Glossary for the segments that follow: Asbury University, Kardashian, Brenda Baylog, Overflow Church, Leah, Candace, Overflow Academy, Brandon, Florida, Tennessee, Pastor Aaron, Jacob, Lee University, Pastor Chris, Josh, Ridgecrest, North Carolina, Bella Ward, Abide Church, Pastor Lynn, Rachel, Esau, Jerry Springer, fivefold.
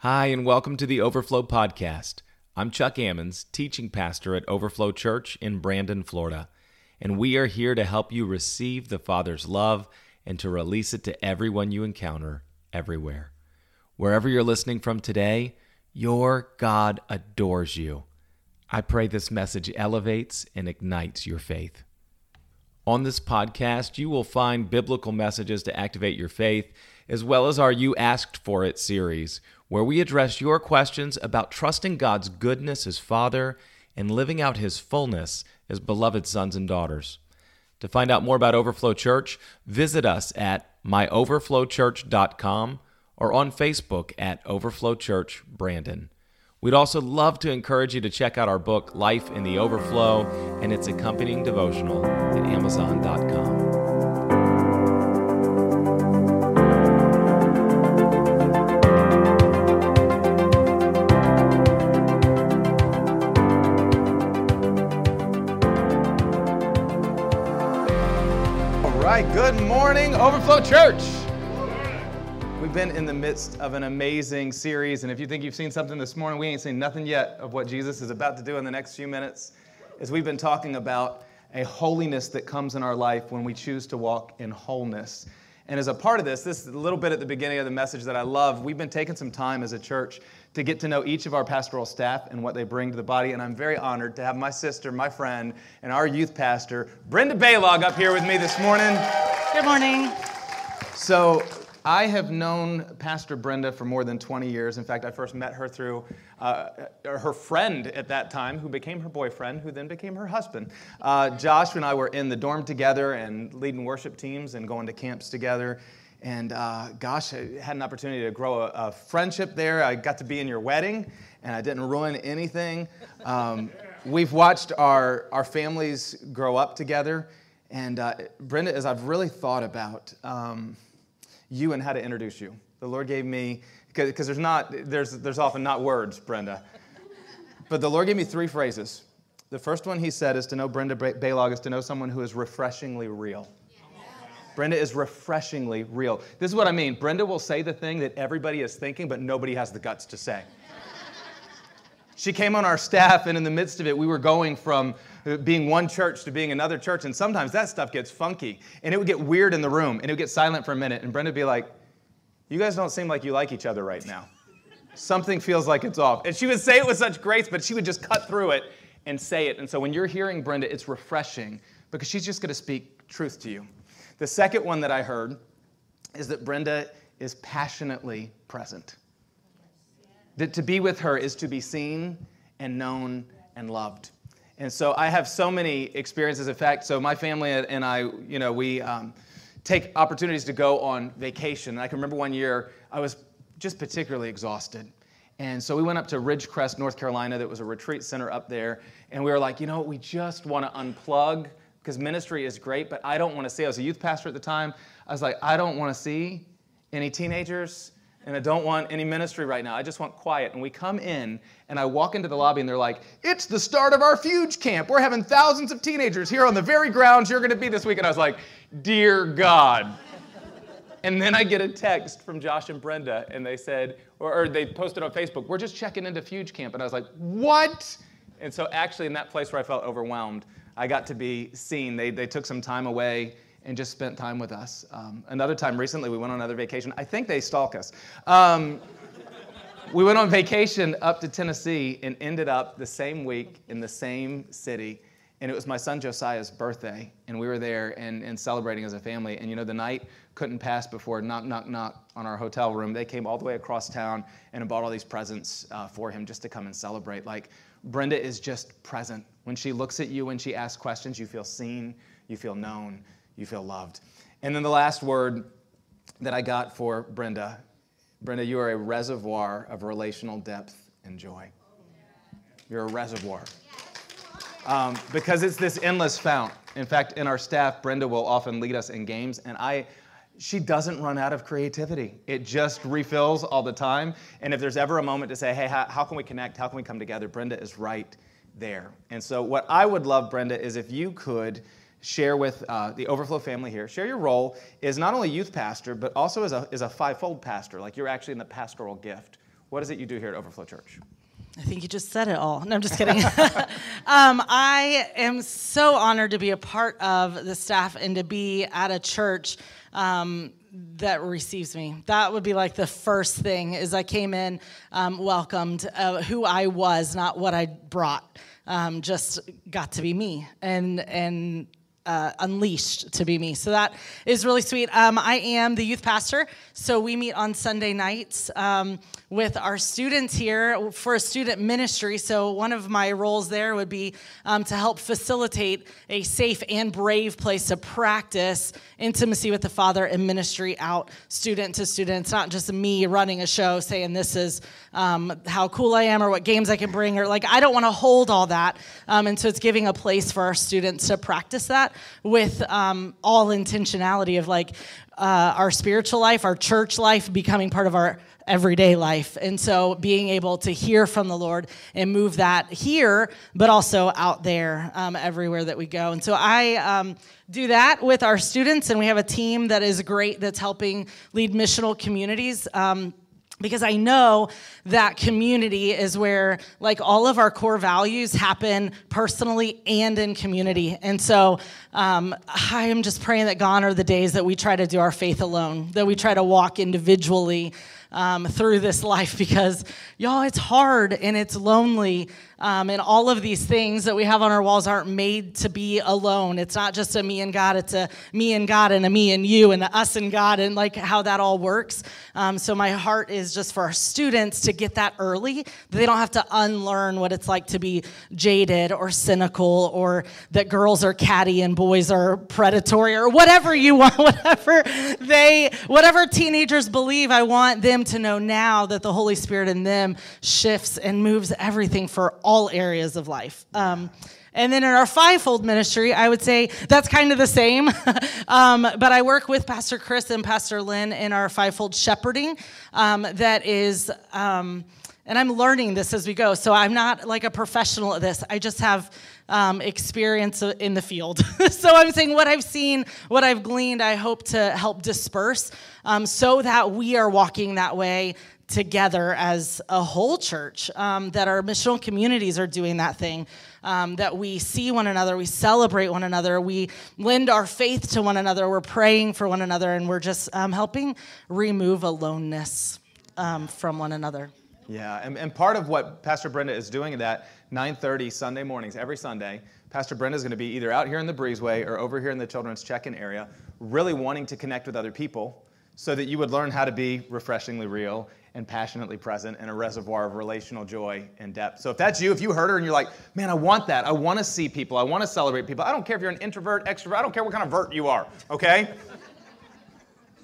Hi, and welcome to the Overflow Podcast. I'm Chuck Ammons, teaching pastor at Overflow Church in Brandon, Florida, and we are here to help you receive the Father's love and to release it to everyone you encounter, everywhere. Wherever you're listening from today, your God adores you. I pray this message elevates and ignites your faith. On this podcast, you will find biblical messages to activate your faith, as well as our You Asked For It series, where we address your questions about trusting God's goodness as Father and living out His fullness as beloved sons and daughters. To find out more about Overflow Church, visit us at myoverflowchurch.com or on Facebook at Overflow Church Brandon. We'd also love to encourage you to check out our book, Life in the Overflow, and its accompanying devotional at Amazon.com. Good morning, Overflow Church. We've been in the midst of an amazing series, and if you think you've seen something this morning, we ain't seen nothing yet of what Jesus is about to do in the next few minutes, as we've been talking about a holiness that comes in our life when we choose to walk in wholeness. And as a part of this little bit at the beginning of the message that I love, we've been taking some time as a church to get to know each of our pastoral staff and what they bring to the body. And I'm very honored to have my sister, my friend, and our youth pastor, Brenda Baylog, up here with me this morning. Good morning. So I have known Pastor Brenda for more than 20 years. In fact, I first met her through her friend at that time, who became her boyfriend, who then became her husband. Josh and I were in the dorm together and leading worship teams and going to camps together. And I had an opportunity to grow a friendship there. I got to be in your wedding, and I didn't ruin anything. We've watched our families grow up together. And Brenda, as I've really thought about you and how to introduce you, the Lord gave me, because there's often not words, Brenda, but the Lord gave me three phrases. The first one He said is to know Brenda Baylog is to know someone who is refreshingly real. Yes. Brenda is refreshingly real. This is what I mean. Brenda will say the thing that everybody is thinking, but nobody has the guts to say. She came on our staff, and in the midst of it, we were going from being one church to being another church, and sometimes that stuff gets funky, and it would get weird in the room, and it would get silent for a minute, and Brenda would be like, "You guys don't seem like you like each other right now. Something feels like it's off." And she would say it with such grace, but she would just cut through it and say it. And so when you're hearing Brenda, it's refreshing, because she's just going to speak truth to you. The second one that I heard is that Brenda is passionately present. That to be with her is to be seen and known and loved. And so I have so many experiences. In fact, so my family and I, we take opportunities to go on vacation. And I can remember one year I was just particularly exhausted. And so we went up to Ridgecrest, North Carolina. That was a retreat center up there. And we were like, we just want to unplug, because ministry is great, but I don't want to see. I was a youth pastor at the time. I was like, I don't want to see any teenagers. And I don't want any ministry right now. I just want quiet. And we come in, and I walk into the lobby, and they're like, "It's the start of our Fuge Camp. We're having thousands of teenagers here on the very grounds you're going to be this week." And I was like, "Dear God." And then I get a text from Josh and Brenda, and they said, or they posted on Facebook, "We're just checking into Fuge Camp." And I was like, "What?" And so actually in that place where I felt overwhelmed, I got to be seen. They took some time away and just spent time with us. Another time recently, we went on another vacation. I think they stalk us. We went on vacation up to Tennessee and ended up the same week in the same city. And it was my son Josiah's birthday, and we were there and celebrating as a family. And the night couldn't pass before knock, knock, knock on our hotel room. They came all the way across town and bought all these presents for him just to come and celebrate. Like, Brenda is just present. When she looks at you, when she asks questions, you feel seen, you feel known. You feel loved. And then the last word that I got for Brenda, you are a reservoir of relational depth and joy. You're a reservoir. Because it's this endless fount. In fact, in our staff, Brenda will often lead us in games, and she doesn't run out of creativity. It just refills all the time. And if there's ever a moment to say, hey, how can we connect? How can we come together? Brenda is right there. And so what I would love, Brenda, is if you could share with the Overflow family here, share your role as not only youth pastor, but also as a fivefold pastor, like you're actually in the pastoral gift. What is it you do here at Overflow Church? I think you just said it all. No, I'm just kidding. I am so honored to be a part of the staff and to be at a church that receives me. That would be like the first thing is I came in, welcomed who I was, not what I brought. Just got to be me and unleashed to be me. So that is really sweet. I am the youth pastor, so we meet on Sunday nights with our students here for a student ministry. So one of my roles there would be to help facilitate a safe and brave place to practice intimacy with the Father and ministry out student to student. It's not just me running a show saying this is how cool I am or what games I can bring, or like I don't want to hold all that. And so it's giving a place for our students to practice that with all intentionality of like our spiritual life, our church life, becoming part of our everyday life. And so being able to hear from the Lord and move that here, but also out there everywhere that we go. And so I do that with our students, and we have a team that is great that's helping lead missional communities. Because I know that community is where like all of our core values happen personally and in community. And so I am just praying that gone are the days that we try to do our faith alone, that we try to walk individually through this life, because y'all, it's hard and it's lonely, and all of these things that we have on our walls aren't made to be alone. It's not just a me and God, it's a me and God and a me and you and a us and God, and like how that all works. So my heart is just for our students to get that early, that they don't have to unlearn what it's like to be jaded or cynical, or that girls are catty and boys are predatory, or whatever you want, whatever teenagers believe. I want them to know now that the Holy Spirit in them shifts and moves everything for all areas of life. And then in our fivefold ministry, I would say that's kind of the same. But I work with Pastor Chris and Pastor Lynn in our fivefold shepherding that is... and I'm learning this as we go, so I'm not like a professional at this. I just have experience in the field. So I'm saying what I've seen, what I've gleaned, I hope to help disperse so that we are walking that way together as a whole church, that our missional communities are doing that thing, that we see one another, we celebrate one another, we lend our faith to one another, we're praying for one another, and we're just helping remove aloneness from one another. Yeah, and part of what Pastor Brenda is doing at that 9:30 Sunday mornings, every Sunday, Pastor Brenda is going to be either out here in the breezeway or over here in the children's check-in area, really wanting to connect with other people so that you would learn how to be refreshingly real and passionately present in a reservoir of relational joy and depth. So if that's you, if you heard her and you're like, man, I want that. I want to see people. I want to celebrate people. I don't care if you're an introvert, extrovert. I don't care what kind of vert you are, okay?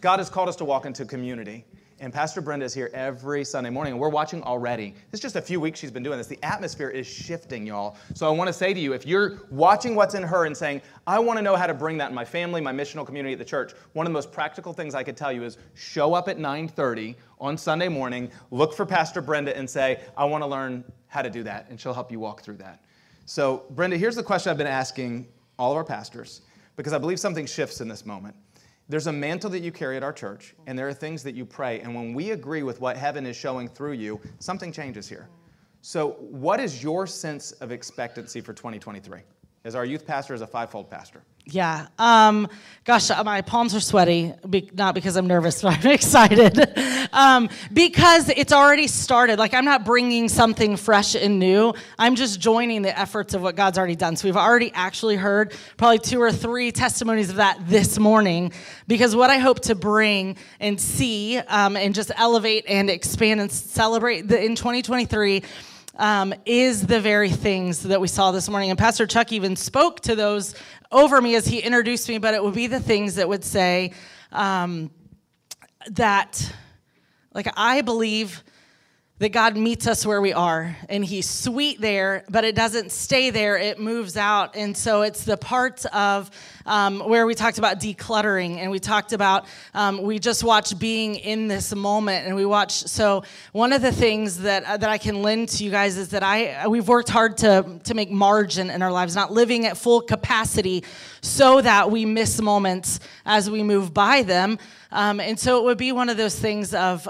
God has called us to walk into community. And Pastor Brenda is here every Sunday morning, and we're watching already. It's just a few weeks she's been doing this. The atmosphere is shifting, y'all. So I want to say to you, if you're watching what's in her and saying, I want to know how to bring that in my family, my missional community at the church, one of the most practical things I could tell you is show up at 9:30 on Sunday morning, look for Pastor Brenda and say, I want to learn how to do that, and she'll help you walk through that. So Brenda, here's the question I've been asking all of our pastors, because I believe something shifts in this moment. There's a mantle that you carry at our church, and there are things that you pray, and when we agree with what heaven is showing through you, something changes here. So what is your sense of expectancy for 2023 as our youth pastor, as a fivefold pastor? Yeah. Gosh, my palms are sweaty, not because I'm nervous, but I'm excited because it's already started. Like, I'm not bringing something fresh and new. I'm just joining the efforts of what God's already done. So we've already actually heard probably 2 or 3 testimonies of that this morning, because what I hope to bring and see and just elevate and expand and celebrate in 2023 is the very things that we saw this morning. And Pastor Chuck even spoke to those over me as he introduced me, but it would be the things that would say that, like, I believe that God meets us where we are, and he's sweet there, but it doesn't stay there, it moves out. And so it's the parts of where we talked about decluttering, and we talked about, we just watched being in this moment, and we watched, so one of the things that I can lend to you guys is that we've worked hard to make margin in our lives, not living at full capacity so that we miss moments as we move by them. And so it would be one of those things of,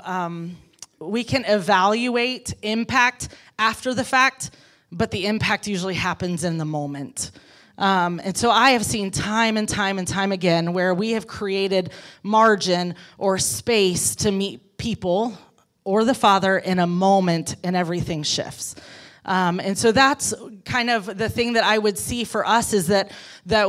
we can evaluate impact after the fact, but the impact usually happens in the moment. And so I have seen time and time again where we have created margin or space to meet people or the Father in a moment, and everything shifts. And so that's kind of the thing that I would see for us, is that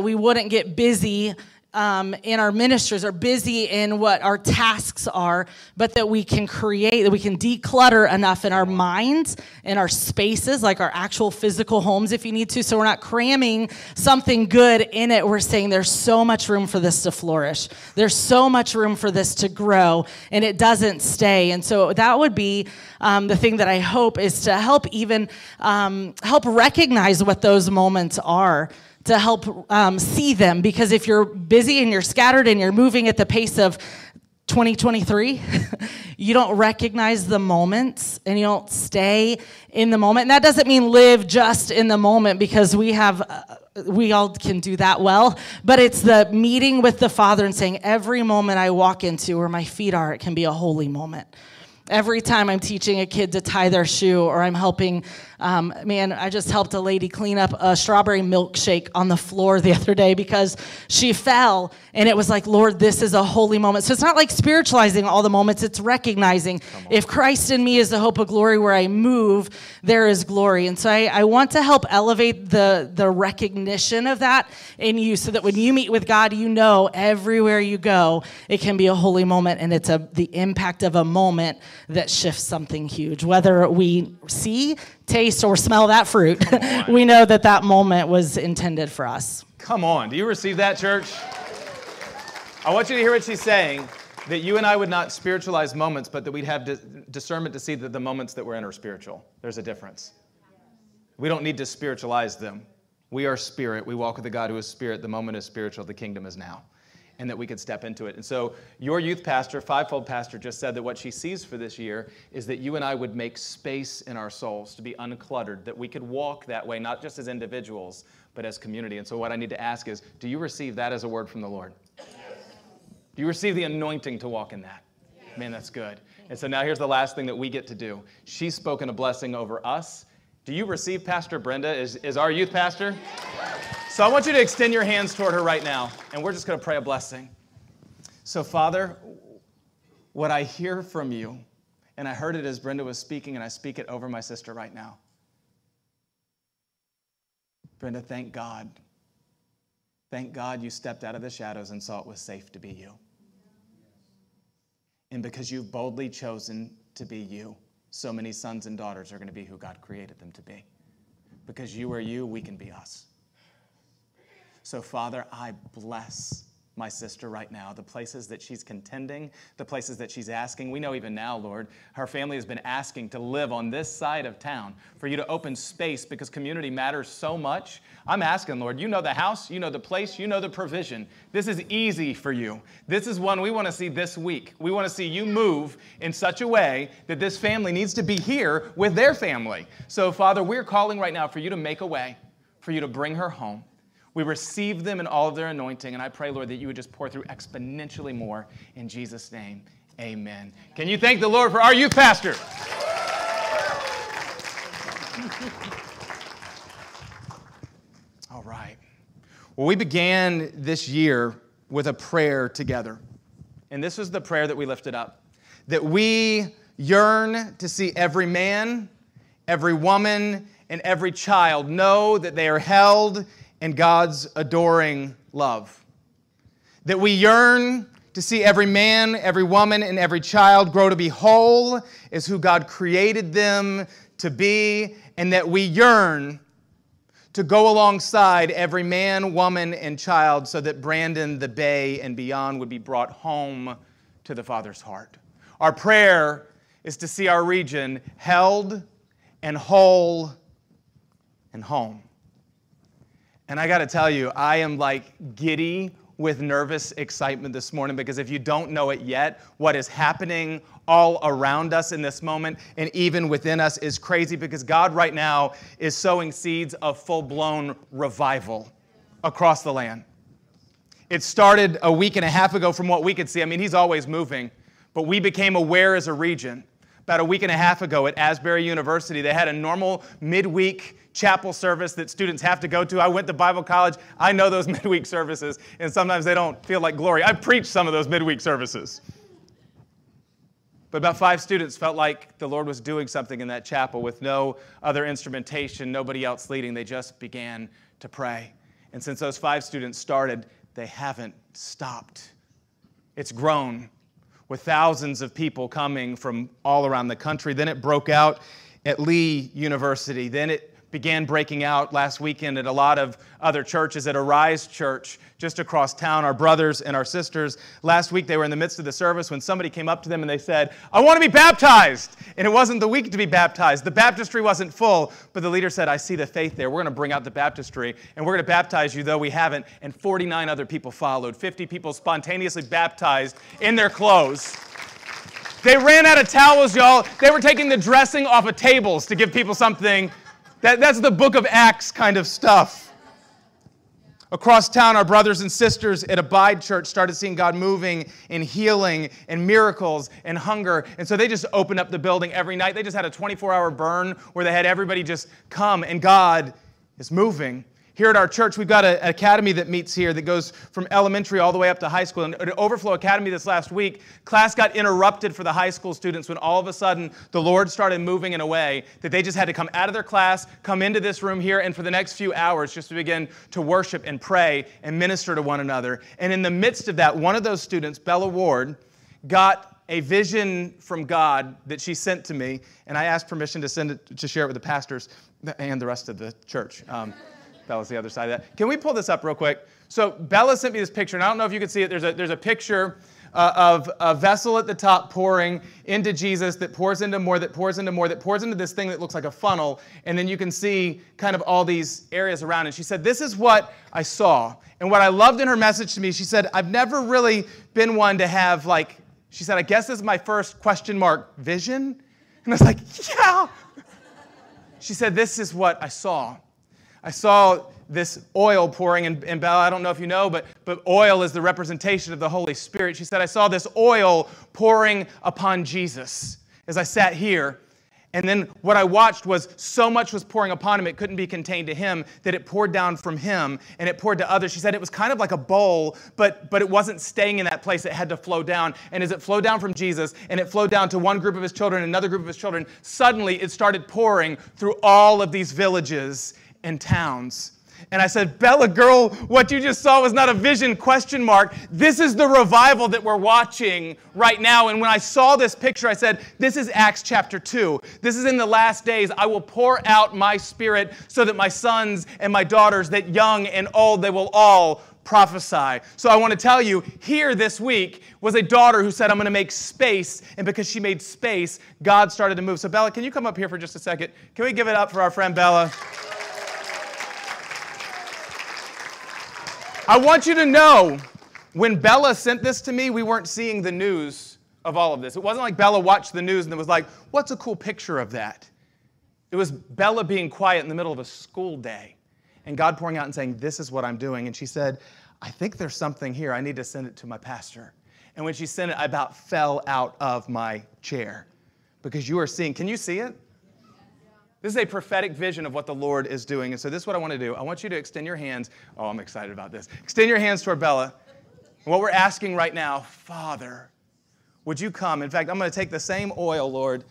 we wouldn't get busy in our ministries or busy in what our tasks are, but that we can create, that we can declutter enough in our minds, in our spaces, like our actual physical homes if you need to, so we're not cramming something good in it. We're saying there's so much room for this to flourish. There's so much room for this to grow, and it doesn't stay. And so that would be the thing that I hope is to help even help recognize what those moments are, to help see them. Because if you're busy and you're scattered and you're moving at the pace of 2023, you don't recognize the moments and you don't stay in the moment. And that doesn't mean live just in the moment, because we all can do that well, but it's the meeting with the Father and saying, every moment I walk into, where my feet are, it can be a holy moment. Every time I'm teaching a kid to tie their shoe, or I'm helping, I just helped a lady clean up a strawberry milkshake on the floor the other day because she fell, and it was like, Lord, this is a holy moment. So it's not like spiritualizing all the moments, it's recognizing if Christ in me is the hope of glory, where I move, there is glory. And so I want to help elevate the recognition of that in you, so that when you meet with God, you know everywhere you go, it can be a holy moment, and it's the impact of a moment that shifts something huge. Whether we see, taste, or smell that fruit, we know that that moment was intended for us. Come on. Do you receive that, church? I want you to hear what she's saying, that you and I would not spiritualize moments, but that we'd have discernment to see that the moments that we're in are spiritual. There's a difference. We don't need to spiritualize them. We are spirit. We walk with the God who is spirit. The moment is spiritual. The kingdom is now. And that we could step into it. And so your youth pastor, fivefold pastor, just said that what she sees for this year is that you and I would make space in our souls to be uncluttered, that we could walk that way, not just as individuals, but as community. And so what I need to ask is, do you receive that as a word from the Lord? Yes. Do you receive the anointing to walk in that? Yes. Man, that's good. And so now here's the last thing that we get to do. She's spoken a blessing over us. Do you receive Pastor Brenda as our youth pastor? So I want you to extend your hands toward her right now, and we're just going to pray a blessing. So Father, what I hear from you, and I heard it as Brenda was speaking, and I speak it over my sister right now. Brenda, thank God. Thank God you stepped out of the shadows and saw it was safe to be you. And because you've boldly chosen to be you, so many sons and daughters are going to be who God created them to be. Because you are you, we can be us. So, Father, I bless my sister right now, the places that she's contending, the places that she's asking. We know even now, Lord, her family has been asking to live on this side of town, for you to open space, because community matters so much. I'm asking, Lord, you know the house, you know the place, you know the provision. This is easy for you. This is one we want to see this week. We want to see you move in such a way that this family needs to be here with their family. So, Father, we're calling right now for you to make a way, for you to bring her home. We receive them in all of their anointing, and I pray, Lord, that you would just pour through exponentially more. In Jesus' name, amen. Can you thank the Lord for our youth pastor? All right. Well, we began this year with a prayer together, and this was the prayer that we lifted up, that we yearn to see every man, every woman, and every child know that they are held and God's adoring love. That we yearn to see every man, every woman, and every child grow to be whole as who God created them to be, and that we yearn to go alongside every man, woman, and child so that Brandon, the Bay, and beyond would be brought home to the Father's heart. Our prayer is to see our region held and whole and home. And I got to tell you, I am like giddy with nervous excitement this morning, because if you don't know it yet, what is happening all around us in this moment and even within us is crazy, because God right now is sowing seeds of full-blown revival across the land. It started a week and a half ago from what we could see. I mean, he's always moving, but we became aware as a region. about a week and a half ago at Asbury University. They had a normal midweek chapel service that students have to go to. I went to Bible college. I know those midweek services, and sometimes they don't feel like glory. I preached some of those midweek services. But about 5 students felt like the Lord was doing something in that chapel with no other instrumentation, nobody else leading. They just began to pray. And since those 5 students started, they haven't stopped. It's grown with thousands of people coming from all around the country. Then it broke out at Lee University. Then it began breaking out last weekend at a lot of other churches, at Arise Church just across town, our brothers and our sisters. Last week they were in the midst of the service when somebody came up to them and they said, "I want to be baptized." And it wasn't the week to be baptized. The baptistry wasn't full, but the leader said, "I see the faith there. We're going to bring out the baptistry and we're going to baptize you, though we haven't." And 49 other people followed. 50 people spontaneously baptized in their clothes. They ran out of towels, y'all. They were taking the dressing off of tables to give people something. That's the book of Acts kind of stuff. Across town, our brothers and sisters at Abide Church started seeing God moving in healing and miracles and hunger. And so they just opened up the building every night. They just had a 24-hour burn where they had everybody just come, and God is moving. Here at our church, we've got an academy that meets here that goes from elementary all the way up to high school. And at Overflow Academy this last week, class got interrupted for the high school students when all of a sudden the Lord started moving in a way that they just had to come out of their class, come into this room here, and for the next few hours just to begin to worship and pray and minister to one another. And in the midst of that, one of those students, Bella Ward, got a vision from God that she sent to me, and I asked permission to send it to share it with the pastors and the rest of the church. Bella's the other side of that. Can we pull this up real quick? So Bella sent me this picture, and I don't know if you can see it. There's a picture of a vessel at the top pouring into Jesus that pours into more, that pours into more, that pours into this thing that looks like a funnel, and then you can see kind of all these areas around. And she said, "This is what I saw." And what I loved in her message to me, she said, "I've never really been one to have, like," she said, "I guess this is my first vision?" And I was like, yeah. She said, "This is what I saw. I saw this oil pouring," and Bella, I don't know if you know, but oil is the representation of the Holy Spirit. She said, "I saw this oil pouring upon Jesus as I sat here. And then what I watched was so much was pouring upon him, it couldn't be contained to him, that it poured down from him and it poured to others." She said it was kind of like a bowl, but it wasn't staying in that place. It had to flow down. And as it flowed down from Jesus and it flowed down to one group of his children, another group of his children, suddenly it started pouring through all of these villages and towns. And I said, "Bella, girl, what you just saw was not a vision, ? This is the revival that we're watching right now." And when I saw this picture, I said, "This is Acts chapter 2. This is in the last days. I will pour out my spirit so that my sons and my daughters, that young and old, they will all prophesy." So I want to tell you, here this week was a daughter who said, "I'm going to make space." And because she made space, God started to move. So Bella, can you come up here for just a second? Can we give it up for our friend Bella? I want you to know, when Bella sent this to me, we weren't seeing the news of all of this. It wasn't like Bella watched the news and it was like, "What's a cool picture of that?" It was Bella being quiet in the middle of a school day and God pouring out and saying, "This is what I'm doing." And she said, "I think there's something here. I need to send it to my pastor." And when she sent it, I about fell out of my chair, because you are seeing, can you see it? This is a prophetic vision of what the Lord is doing. And so this is what I want to do. I want you to extend your hands. Oh, I'm excited about this. Extend your hands toward Bella. And what we're asking right now, Father, would you come? In fact, I'm going to take the same oil, Lord,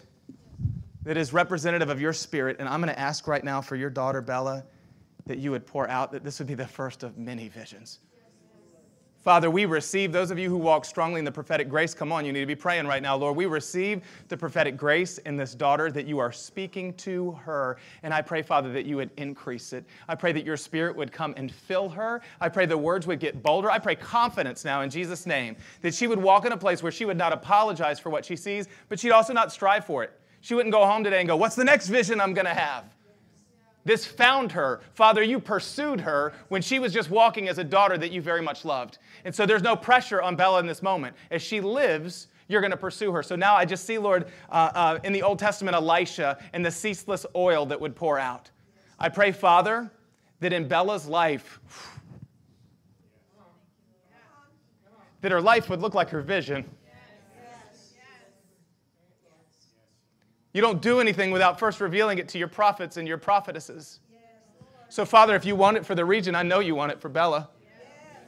that is representative of your spirit, and I'm going to ask right now for your daughter, Bella, that you would pour out, that this would be the first of many visions. Father, we receive, those of you who walk strongly in the prophetic grace, come on, you need to be praying right now, Lord. We receive the prophetic grace in this daughter that you are speaking to her. And I pray, Father, that you would increase it. I pray that your spirit would come and fill her. I pray the words would get bolder. I pray confidence now in Jesus' name, that she would walk in a place where she would not apologize for what she sees, but she'd also not strive for it. She wouldn't go home today and go, "What's the next vision I'm going to have?" This found her. Father, you pursued her when she was just walking as a daughter that you very much loved. And so there's no pressure on Bella in this moment. As she lives, you're going to pursue her. So now I just see, Lord, in the Old Testament, Elisha and the ceaseless oil that would pour out. I pray, Father, that in Bella's life, that her life would look like her vision. You don't do anything without first revealing it to your prophets and your prophetesses. So, Father, if you want it for the region, I know you want it for Bella.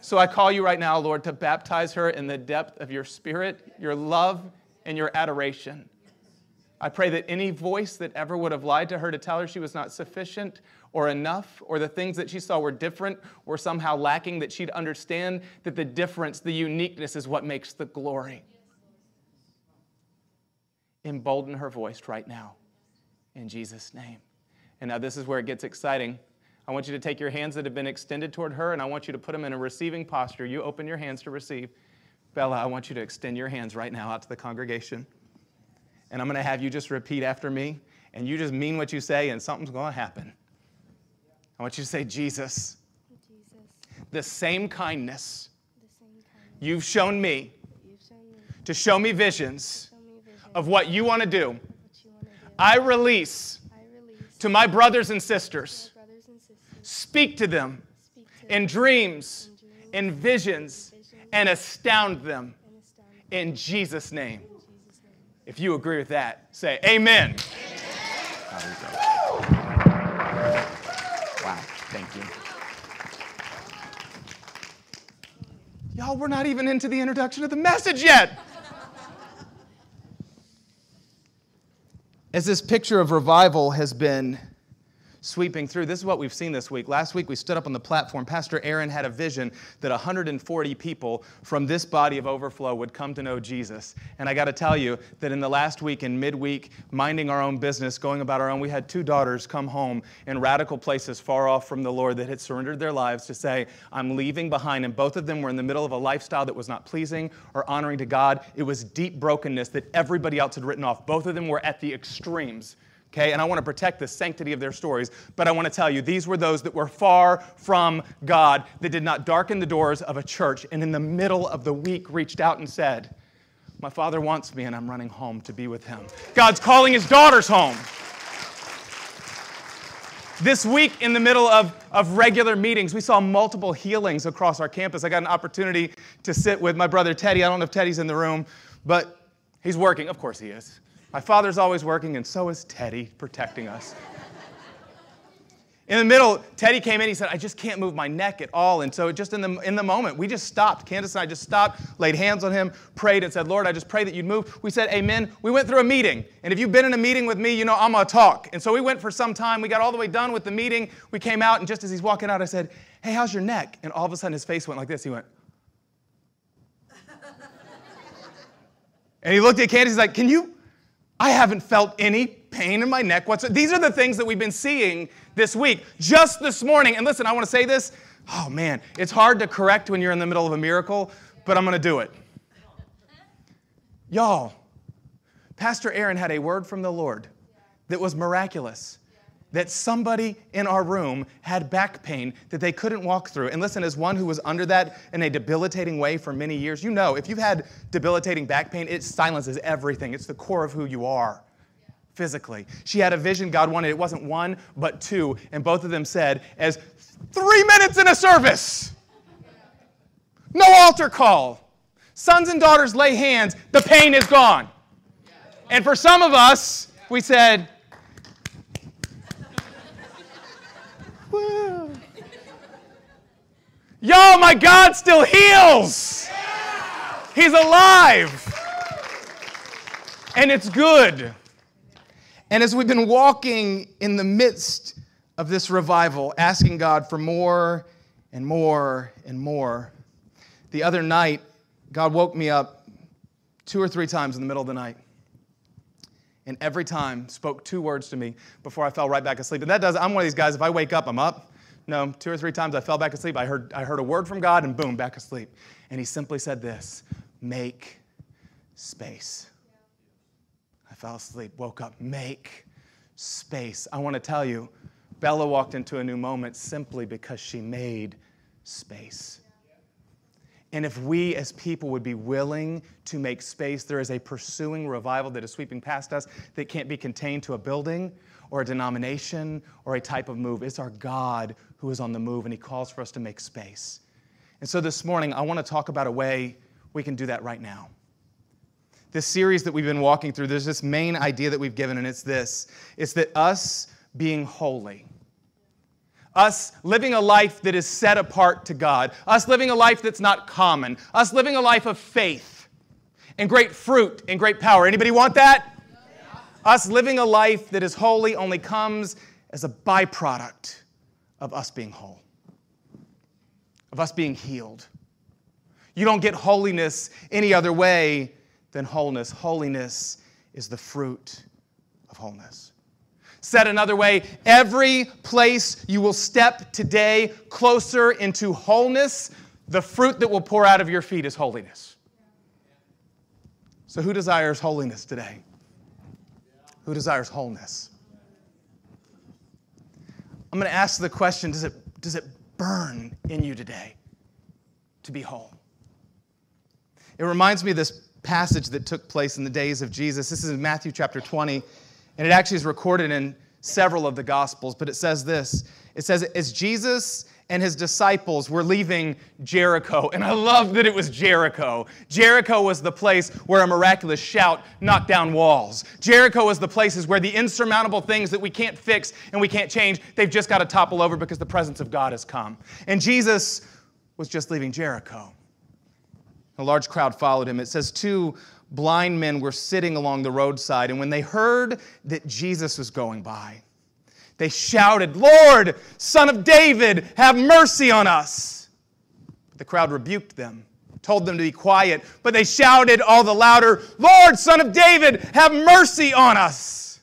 So I call you right now, Lord, to baptize her in the depth of your spirit, your love, and your adoration. I pray that any voice that ever would have lied to her to tell her she was not sufficient or enough, or the things that she saw were different or somehow lacking, that she'd understand that the difference, the uniqueness is what makes the glory. Embolden her voice right now in Jesus' name. And now this is where it gets exciting. I want you to take your hands that have been extended toward her, and I want you to put them in a receiving posture. You open your hands to receive. Bella, I want you to extend your hands right now out to the congregation. And I'm going to have you just repeat after me, and you just mean what you say, and something's going to happen. I want you to say, Jesus, the same kindness you've shown me to show me visions of what you want to do, I release to my brothers and sisters. Speak to them in dreams, in visions, and astound them in Jesus' name. If you agree with that, say amen. Wow, thank you. Y'all, we're not even into the introduction of the message yet. As this picture of revival has been sweeping through, this is what we've seen this week. Last week we stood up on the platform. Pastor Aaron had a vision that 140 people from this body of Overflow would come to know Jesus. And I got to tell you that in the last week and midweek, minding our own business, going about our own, we had two daughters come home in radical places far off from the Lord that had surrendered their lives to say, I'm leaving behind. And both of them were in the middle of a lifestyle that was not pleasing or honoring to God. It was deep brokenness that everybody else had written off. Both of them were at the extremes. Okay, and I want to protect the sanctity of their stories, but I want to tell you, these were those that were far from God, that did not darken the doors of a church, and in the middle of the week reached out and said, my father wants me and I'm running home to be with him. God's calling his daughters home. This week, in the middle of regular meetings, we saw multiple healings across our campus. I got an opportunity to sit with my brother Teddy. I don't know if Teddy's in the room, but he's working. Of course he is. My father's always working, and so is Teddy, protecting us. In the middle, Teddy came in. He said, I just can't move my neck at all. And so just in the moment, we just stopped. Candace and I just stopped, laid hands on him, prayed, and said, Lord, I just pray that you'd move. We said, amen. We went through a meeting. And if you've been in a meeting with me, you know I'm a talk. And so we went for some time. We got all the way done with the meeting. We came out, and just as he's walking out, I said, hey, how's your neck? And all of a sudden, his face went like this. He went. And he looked at Candace. He's like, can you? I haven't felt any pain in my neck whatsoever. These are the things that we've been seeing this week, just this morning. And listen, I want to say this. Oh, man, it's hard to correct when you're in the middle of a miracle, but I'm going to do it. Y'all, Pastor Aaron had a word from the Lord that was miraculous, that somebody in our room had back pain that they couldn't walk through. And listen, as one who was under that in a debilitating way for many years, you know, if you've had debilitating back pain, it silences everything. It's the core of who you are physically. She had a vision God wanted. It wasn't one, but two. And both of them said, as 3 minutes in a service, no altar call, sons and daughters lay hands, the pain is gone. And for some of us, we said, yo, my God still heals. He's alive. And it's good. And as we've been walking in the midst of this revival, asking God for more and more and more, the other night, God woke me up 2 or 3 times in the middle of the night. And every time spoke 2 words to me before I fell right back asleep. And that does, I'm one of these guys, if I wake up, I'm up. No, 2 or 3 times I fell back asleep. I heard a word from God and boom, back asleep. And he simply said this, make space. I fell asleep, woke up, make space. I want to tell you, Bella walked into a new moment simply because she made space. And if we as people would be willing to make space, there is a pursuing revival that is sweeping past us that can't be contained to a building or a denomination or a type of move. It's our God who is on the move, and he calls for us to make space. And so this morning, I want to talk about a way we can do that right now. this series that we've been walking through, there's this main idea that we've given, and it's this. It's that us being holy, us living a life that is set apart to God, us living a life that's not common, us living a life of faith and great fruit and great power. Anybody want that? Yeah. Us living a life that is holy only comes as a byproduct of us being whole, of us being healed. You don't get holiness any other way than wholeness. Holiness is the fruit of wholeness. Said another way, every place you will step today closer into wholeness, the fruit that will pour out of your feet is holiness. So who desires holiness today? Who desires wholeness? I'm going to ask the question, does it burn in you today to be whole? It reminds me of this passage that took place in the days of Jesus. This is in Matthew chapter 20, and it actually is recorded in several of the Gospels, but it says this. It says, as Jesus and his disciples were leaving Jericho, and I love that it was Jericho. Jericho was the place where a miraculous shout knocked down walls. Jericho was the places where the insurmountable things that we can't fix and we can't change, they've just got to topple over because the presence of God has come. And Jesus was just leaving Jericho. A large crowd followed him. It says, two blind men were sitting along the roadside, and when they heard that Jesus was going by, they shouted, "Lord, Son of David, have mercy on us." The crowd rebuked them, told them to be quiet, but they shouted all the louder, "Lord, Son of David, have mercy on us."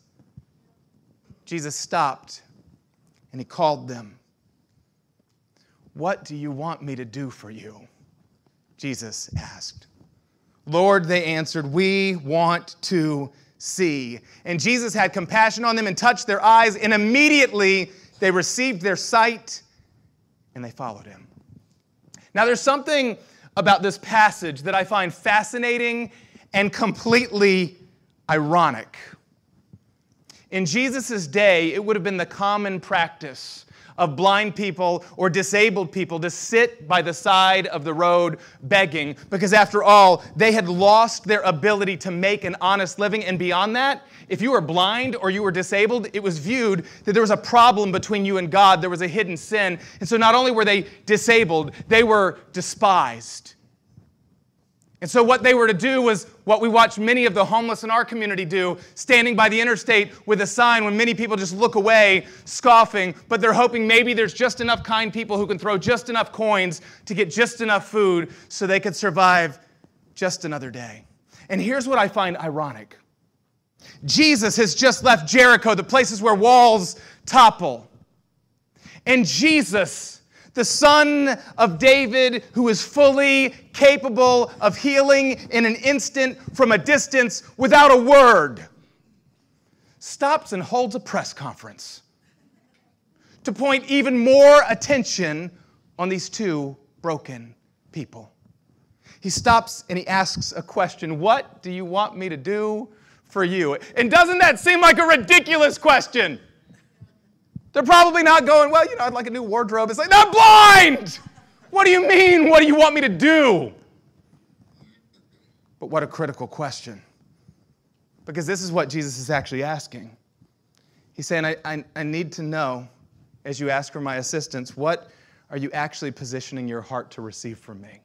Jesus stopped, and he called them. "What do you want me to do for you?" Jesus asked. "Lord," they answered, "we want to see." And Jesus had compassion on them and touched their eyes, and immediately they received their sight and they followed him. Now there's something about this passage that I find fascinating and completely ironic. In Jesus' day, it would have been the common practice of blind people or disabled people to sit by the side of the road begging, because after all, they had lost their ability to make an honest living. And beyond that, if you were blind or you were disabled, it was viewed that there was a problem between you and God. There was a hidden sin. And so not only were they disabled, they were despised. And so what they were to do was what we watch many of the homeless in our community do, standing by the interstate with a sign when many people just look away, scoffing, but they're hoping maybe there's just enough kind people who can throw just enough coins to get just enough food so they could survive just another day. And here's what I find ironic. Jesus has just left Jericho, the places where walls topple. And Jesus, the Son of David, who is fully capable of healing in an instant from a distance without a word, stops and holds a press conference to point even more attention on these two broken people. He stops and he asks a question, "What do you want me to do for you?" And doesn't that seem like a ridiculous question? They're probably not going, "Well, you know, I'd like a new wardrobe." It's like, "No, I'm blind! What do you mean? What do you want me to do?" But what a critical question. Because this is what Jesus is actually asking. He's saying, I need to know, as you ask for my assistance, what are you actually positioning your heart to receive from me?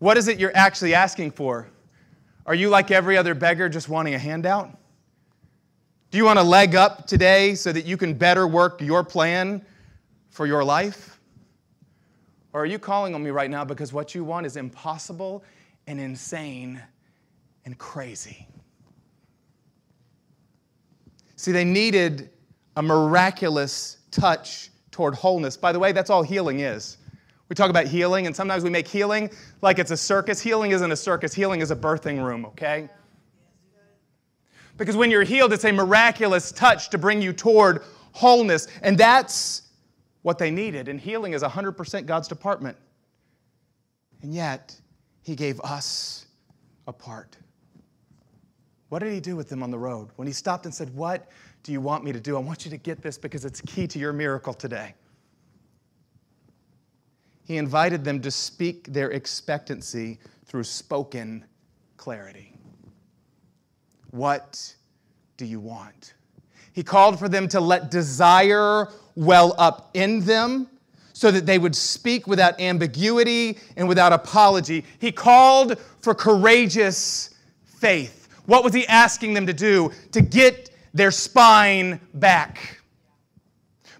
What is it you're actually asking for? Are you like every other beggar just wanting a handout? Do you want to leg up today so that you can better work your plan for your life? Or are you calling on me right now because what you want is impossible and insane and crazy? See, they needed a miraculous touch toward wholeness. By the way, that's all healing is. We talk about healing, and sometimes we make healing like it's a circus. Healing isn't a circus. Healing is a birthing room, okay? Because when you're healed, it's a miraculous touch to bring you toward wholeness. And that's what they needed. And healing is 100% God's department. And yet, he gave us a part. What did he do with them on the road? When he stopped and said, "What do you want me to do?" I want you to get this because it's key to your miracle today. He invited them to speak their expectancy through spoken clarity. What do you want? He called for them to let desire well up in them so that they would speak without ambiguity and without apology. He called for courageous faith. What was he asking them to do? To get their spine back.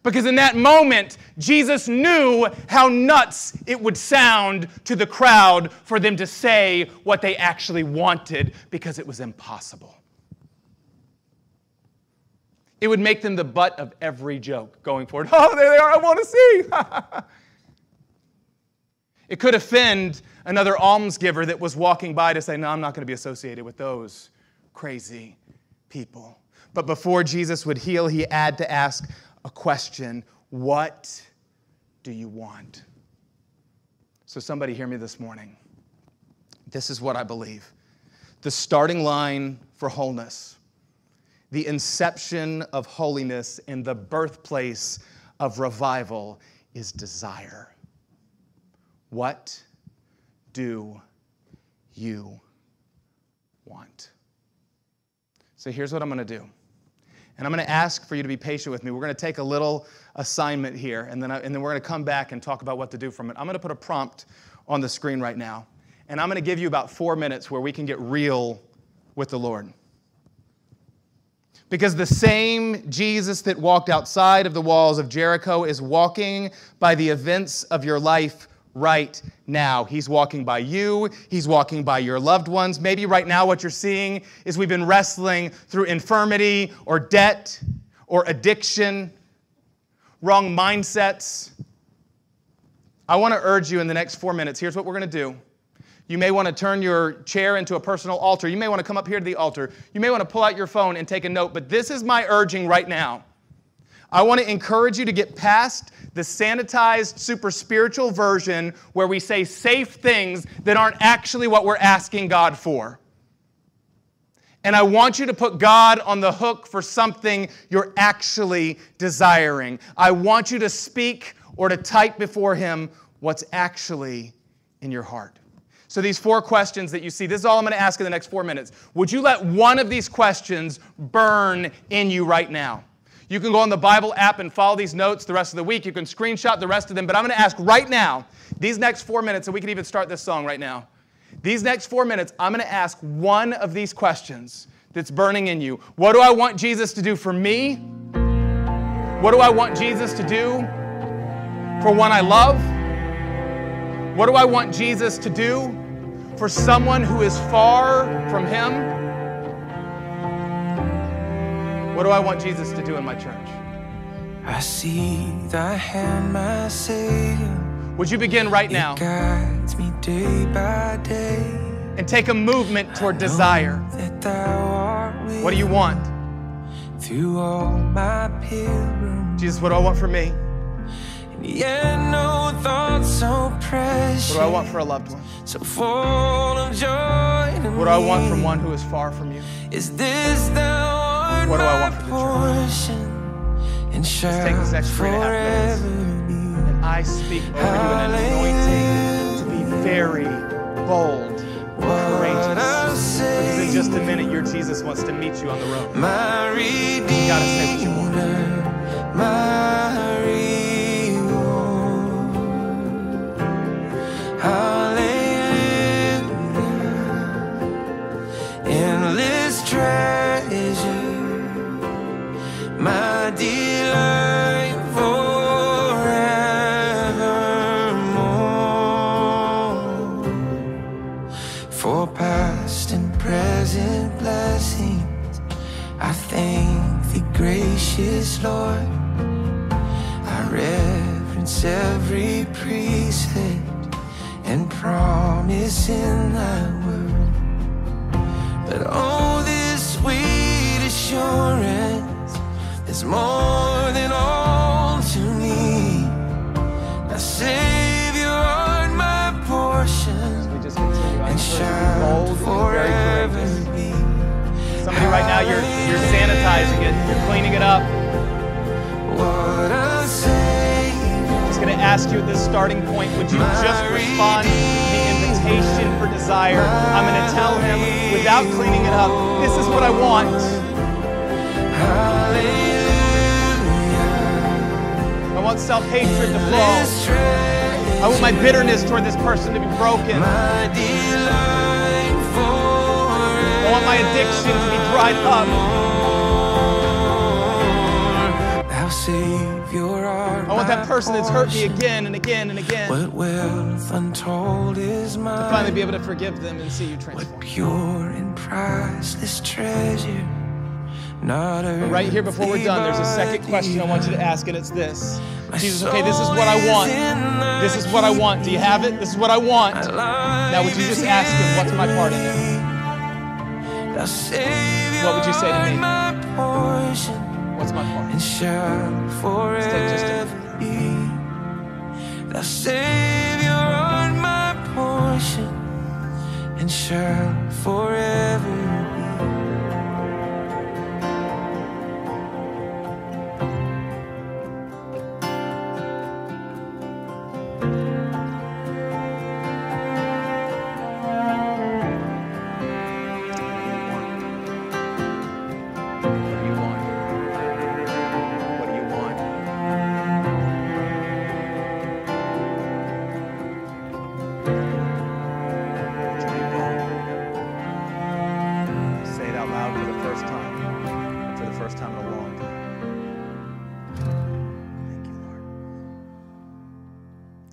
Because in that moment, Jesus knew how nuts it would sound to the crowd for them to say what they actually wanted, because it was impossible. It would make them the butt of every joke going forward. Oh, there they are, I want to see. It could offend another almsgiver that was walking by to say, no, I'm not going to be associated with those crazy people. But before Jesus would heal, he had to ask a question. What do you want? So somebody hear me this morning. This is what I believe. The starting line for wholeness, the inception of holiness, and the birthplace of revival is desire. What do you want? So here's what I'm going to do. And I'm going to ask for you to be patient with me. We're going to take a little assignment here, and then we're going to come back and talk about what to do from it. I'm going to put a prompt on the screen right now, and I'm going to give you about 4 minutes where we can get real with the Lord. Because the same Jesus that walked outside of the walls of Jericho is walking by the events of your life right now. He's walking by you. He's walking by your loved ones. Maybe right now what you're seeing is we've been wrestling through infirmity or debt or addiction, wrong mindsets. I want to urge you in the next 4 minutes, here's what we're going to do. You may want to turn your chair into a personal altar. You may want to come up here to the altar. You may want to pull out your phone and take a note, but this is my urging right now. I want to encourage you to get past the sanitized, super spiritual version where we say safe things that aren't actually what we're asking God for. And I want you to put God on the hook for something you're actually desiring. I want you to speak or to type before Him what's actually in your heart. So these 4 questions that you see, this is all I'm going to ask in the next 4 minutes. Would you let one of these questions burn in you right now? You can go on the Bible app and follow these notes the rest of the week. You can screenshot the rest of them. But I'm going to ask right now, these next 4 minutes, and we can even start this song right now. These next 4 minutes, I'm going to ask one of these questions that's burning in you. What do I want Jesus to do for me? What do I want Jesus to do for one I love? What do I want Jesus to do for someone who is far from Him? What do I want Jesus to do in my church? I see Thy hand, my Savior. Would you begin right now? It guides me day by day. And take a movement toward desire. What do you want? Through all my pilgrimage. Jesus, what do I want for me? Yeah, no thoughts so precious. What do I want for a loved one? So full of joy. What do I want from one who is far from you? Is this the one? What do I want for the church? And shall let's take this next 3.5 minutes. And I speak over you an anointing to be very bold and courageous. Because in just a minute, your Jesus wants to meet you on the road. My Redeemer, you gotta say what you want. My Redeemer. Hallelujah, endless treasure, my delight forevermore. For past and present blessings, I thank Thee, gracious Lord. I reverence every precept and promise in Thy word. But oh, this sweet assurance is more than all to me. Thy Savior art my portion, and shall forever be. Somebody right now, you're sanitizing it, you're cleaning it up. What I say. Going to ask you at this starting point, would you just respond to the invitation? invitation for desire. I'm going to tell him without cleaning it up, this is what I want. I want self-hatred to flow. I want my bitterness toward this person to be broken. I want my addiction to be dried up. I want that person that's hurt me again and again and again to finally be able to forgive them and see you transform. What pure and priceless treasure, not earthly. But right here before we're done, there's a second question I want you to ask, and it's this. Jesus, okay, this is what I want. This is what I want. Do you have it? This is what I want. Now would you just ask him, what's my part in it? What would you say to me? What's my part? And shall forever be the Savior on my portion, and shall forever be.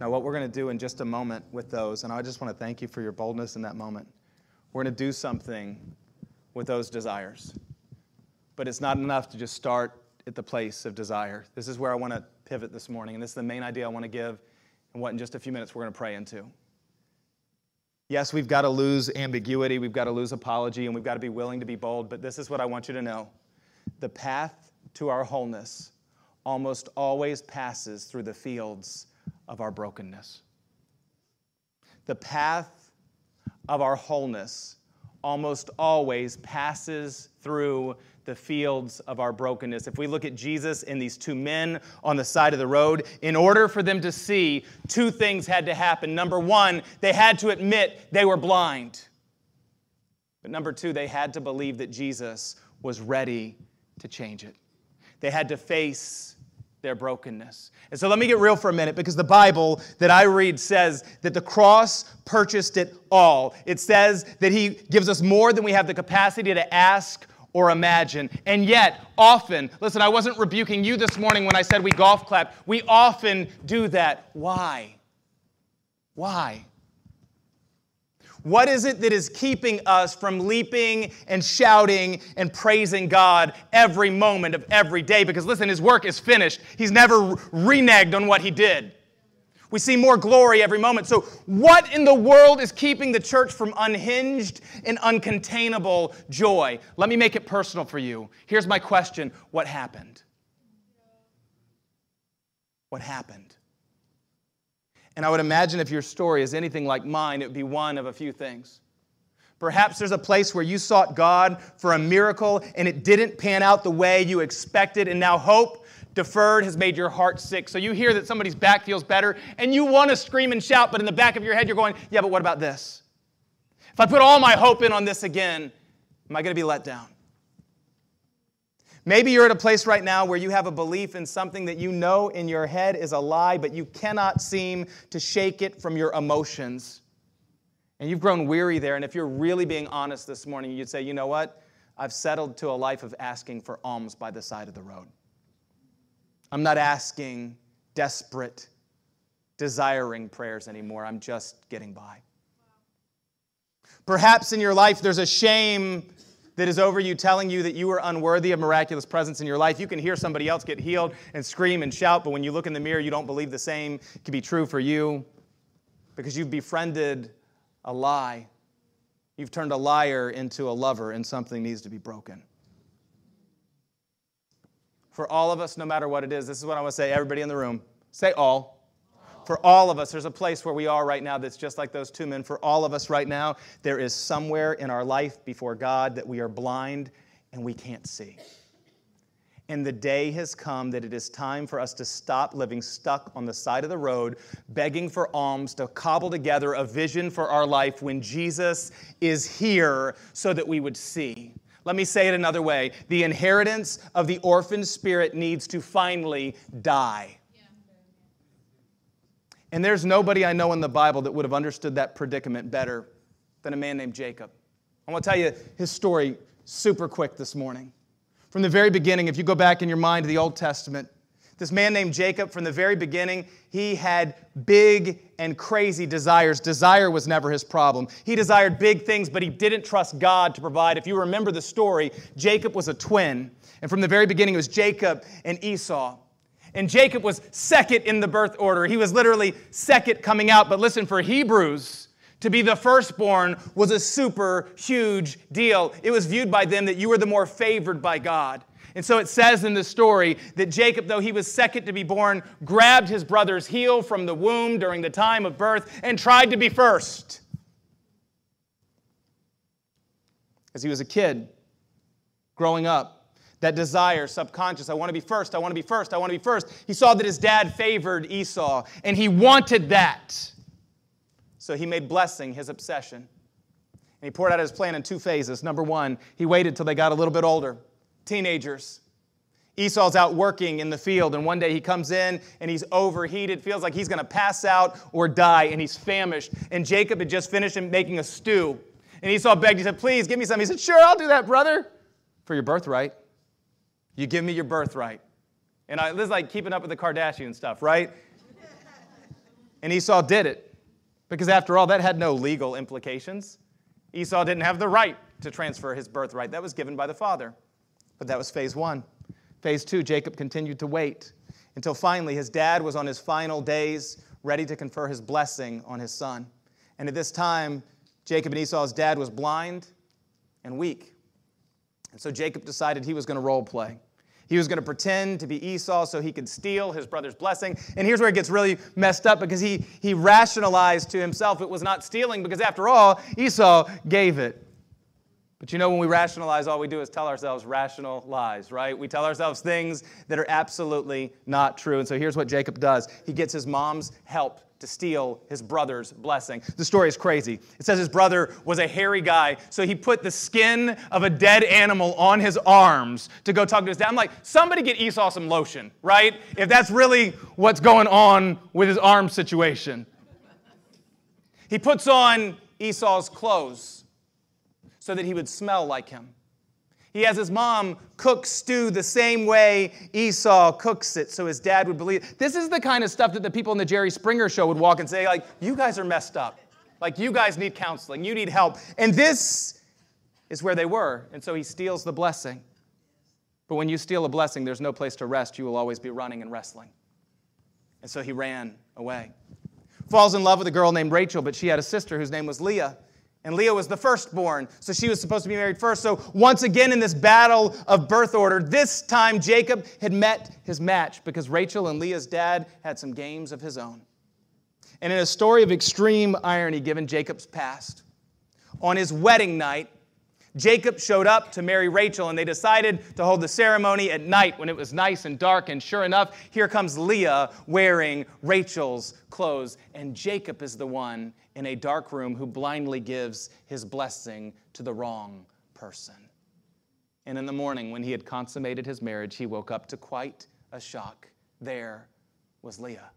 What we're going to do in just a moment with those, and I just want to thank you for your boldness in that moment. We're going to do something with those desires. But it's not enough to just start at the place of desire. This is where I want to pivot this morning, and this is the main idea I want to give, and what in just a few minutes we're going to pray into. Yes, we've got to lose ambiguity, we've got to lose apology, and we've got to be willing to be bold, but this is what I want you to know. The path to our wholeness almost always passes through the fields of our brokenness. The path of our wholeness almost always passes through the fields of our brokenness. If we look at Jesus and these two men on the side of the road, in order for them to see, two things had to happen. Number one, they had to admit they were blind. But number two, they had to believe that Jesus was ready to change it. They had to face their brokenness. And so let me get real for a minute, because the Bible that I read says that the cross purchased it all. It says that he gives us more than we have the capacity to ask or imagine. And yet, often, listen, I wasn't rebuking you this morning when I said we golf clap. We often do that. Why? Why? What is it that is keeping us from leaping and shouting and praising God every moment of every day? Because listen, his work is finished. He's never reneged on what he did. We see more glory every moment. So what in the world is keeping the church from unhinged and uncontainable joy? Let me make it personal for you. Here's my question. What happened? What happened? And I would imagine if your story is anything like mine, it would be one of a few things. Perhaps there's a place where you sought God for a miracle and it didn't pan out the way you expected, and now hope deferred has made your heart sick. So you hear that somebody's back feels better and you want to scream and shout, but in the back of your head you're going, yeah, but what about this? If I put all my hope in on this again, am I going to be let down? Maybe you're at a place right now where you have a belief in something that you know in your head is a lie, but you cannot seem to shake it from your emotions. And you've grown weary there, and if you're really being honest this morning, you'd say, you know what? I've settled to a life of asking for alms by the side of the road. I'm not asking desperate, desiring prayers anymore. I'm just getting by. Perhaps in your life there's a shame that is over you, telling you that you are unworthy of miraculous presence in your life. You can hear somebody else get healed and scream and shout, but when you look in the mirror, you don't believe the same can be true for you, because you've befriended a lie. You've turned a liar into a lover, and something needs to be broken. For all of us, no matter what it is, this is what I want to say, everybody in the room. Say all. For all of us, there's a place where we are right now that's just like those two men. For all of us right now, there is somewhere in our life before God that we are blind and we can't see. And the day has come that it is time for us to stop living stuck on the side of the road, begging for alms, to cobble together a vision for our life when Jesus is here so that we would see. Let me say it another way. The inheritance of the orphan spirit needs to finally die. And there's nobody I know in the Bible that would have understood that predicament better than a man named Jacob. I want to tell you his story super quick this morning. From the very beginning, if you go back in your mind to the Old Testament, this man named Jacob, from the very beginning, he had big and crazy desires. Desire was never his problem. He desired big things, but he didn't trust God to provide. If you remember the story, Jacob was a twin. And from the very beginning, it was Jacob and Esau. And Jacob was second in the birth order. He was literally second coming out. But listen, for Hebrews, to be the firstborn was a super huge deal. It was viewed by them that you were the more favored by God. And so it says in the story that Jacob, though he was second to be born, grabbed his brother's heel from the womb during the time of birth and tried to be first. As he was a kid, growing up, that desire, subconscious, I want to be first, I want to be first, I want to be first. He saw that his dad favored Esau, and he wanted that. So he made blessing his obsession. And he poured out his plan in two phases. Number one, he waited till they got a little bit older, teenagers. Esau's out working in the field, and one day he comes in, and he's overheated, feels like he's going to pass out or die, and he's famished. And Jacob had just finished making a stew. And Esau begged, he said, please, give me some. He said, sure, I'll do that, brother, for your birthright. You give me your birthright. And this is like keeping up with the Kardashian stuff, right? And Esau did it. Because after all, that had no legal implications. Esau didn't have the right to transfer his birthright. That was given by the father. But that was phase one. Phase two, Jacob continued to wait until finally his dad was on his final days, ready to confer his blessing on his son. And at this time, Jacob and Esau's dad was blind and weak. And so Jacob decided he was going to role play. He was going to pretend to be Esau so he could steal his brother's blessing. And here's where it gets really messed up, because he rationalized to himself it was not stealing, because after all, Esau gave it. But you know, when we rationalize, all we do is tell ourselves rational lies, right? We tell ourselves things that are absolutely not true. And so here's what Jacob does. He gets his mom's help to steal his brother's blessing. The story is crazy. It says his brother was a hairy guy, so he put the skin of a dead animal on his arms to go talk to his dad. I'm like, somebody get Esau some lotion, right? If that's really what's going on with his arm situation. He puts on Esau's clothes so that he would smell like him. He has his mom cook stew the same way Esau cooks it, so his dad would believe. This is the kind of stuff that the people in the Jerry Springer show would walk and say, like, you guys are messed up. Like, you guys need counseling. You need help. And this is where they were. And so he steals the blessing. But when you steal a blessing, there's no place to rest. You will always be running and wrestling. And so he ran away. Falls in love with a girl named Rachel, but she had a sister whose name was Leah. And Leah was the firstborn, so she was supposed to be married first. So once again in this battle of birth order, this time Jacob had met his match because Rachel and Leah's dad had some games of his own. And in a story of extreme irony given Jacob's past, on his wedding night, Jacob showed up to marry Rachel, and they decided to hold the ceremony at night when it was nice and dark. And sure enough, here comes Leah wearing Rachel's clothes. And Jacob is the one in a dark room who blindly gives his blessing to the wrong person. And in the morning, when he had consummated his marriage, he woke up to quite a shock. There was Leah.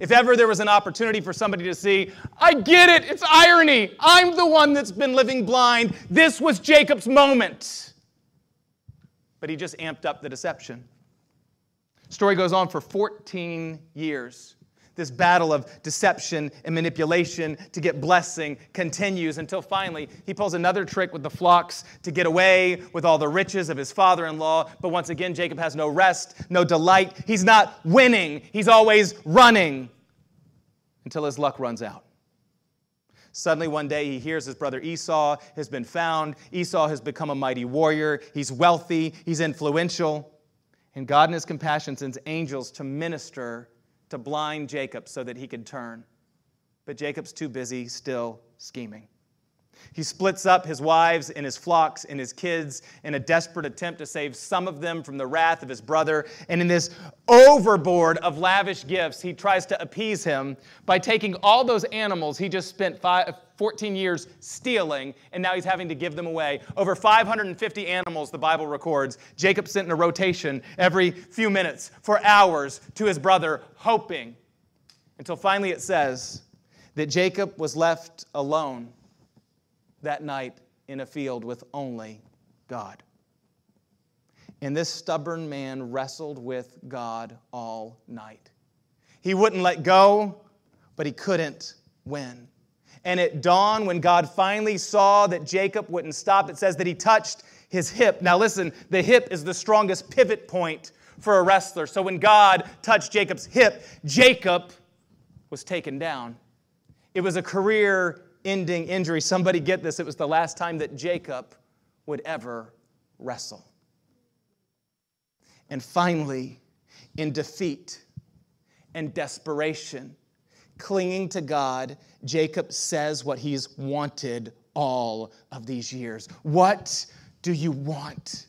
If ever there was an opportunity for somebody to see, I get it, it's irony. I'm the one that's been living blind. This was Jacob's moment. But he just amped up the deception. Story goes on for 14 years. This battle of deception and manipulation to get blessing continues until finally he pulls another trick with the flocks to get away with all the riches of his father-in-law. But once again, Jacob has no rest, no delight. He's not winning. He's always running until his luck runs out. Suddenly one day he hears his brother Esau has been found. Esau has become a mighty warrior. He's wealthy. He's influential. And God in his compassion sends angels to minister to blind Jacob so that he could turn. But Jacob's too busy still scheming. He splits up his wives and his flocks and his kids in a desperate attempt to save some of them from the wrath of his brother. And in this overboard of lavish gifts, he tries to appease him by taking all those animals he just spent 14 years stealing, and now he's having to give them away. Over 550 animals, the Bible records, Jacob sent in a rotation every few minutes for hours to his brother, hoping, until finally it says that Jacob was left alone that night in a field with only God. And this stubborn man wrestled with God all night. He wouldn't let go, but he couldn't win. And at dawn, when God finally saw that Jacob wouldn't stop, it says that he touched his hip. Now listen, the hip is the strongest pivot point for a wrestler. So when God touched Jacob's hip, Jacob was taken down. It was a career ending injury. Somebody get this. It was the last time that Jacob would ever wrestle. And finally, in defeat and desperation, clinging to God, Jacob says what he's wanted all of these years. What do you want?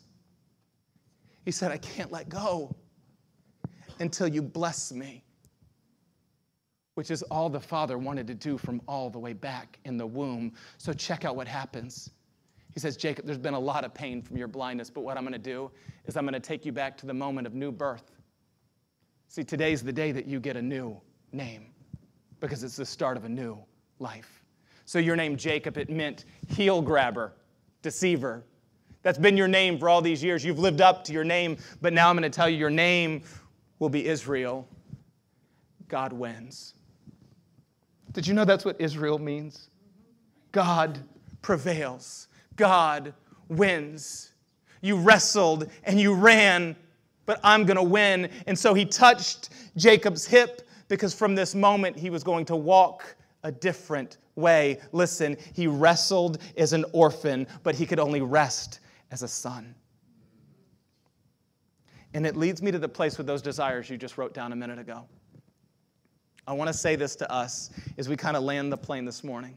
He said, I can't let go until you bless me. Which is all the father wanted to do from all the way back in the womb. So check out what happens. He says, Jacob, there's been a lot of pain from your blindness, but what I'm going to do is I'm going to take you back to the moment of new birth. See, today's the day that you get a new name because it's the start of a new life. So your name, Jacob, it meant heel grabber, deceiver. That's been your name for all these years. You've lived up to your name, but now I'm going to tell you your name will be Israel. God wins. Did you know that's what Israel means? God prevails. God wins. You wrestled and you ran, but I'm going to win. And so he touched Jacob's hip because from this moment he was going to walk a different way. Listen, he wrestled as an orphan, but he could only rest as a son. And it leads me to the place with those desires you just wrote down a minute ago. I want to say this to us as we kind of land the plane this morning.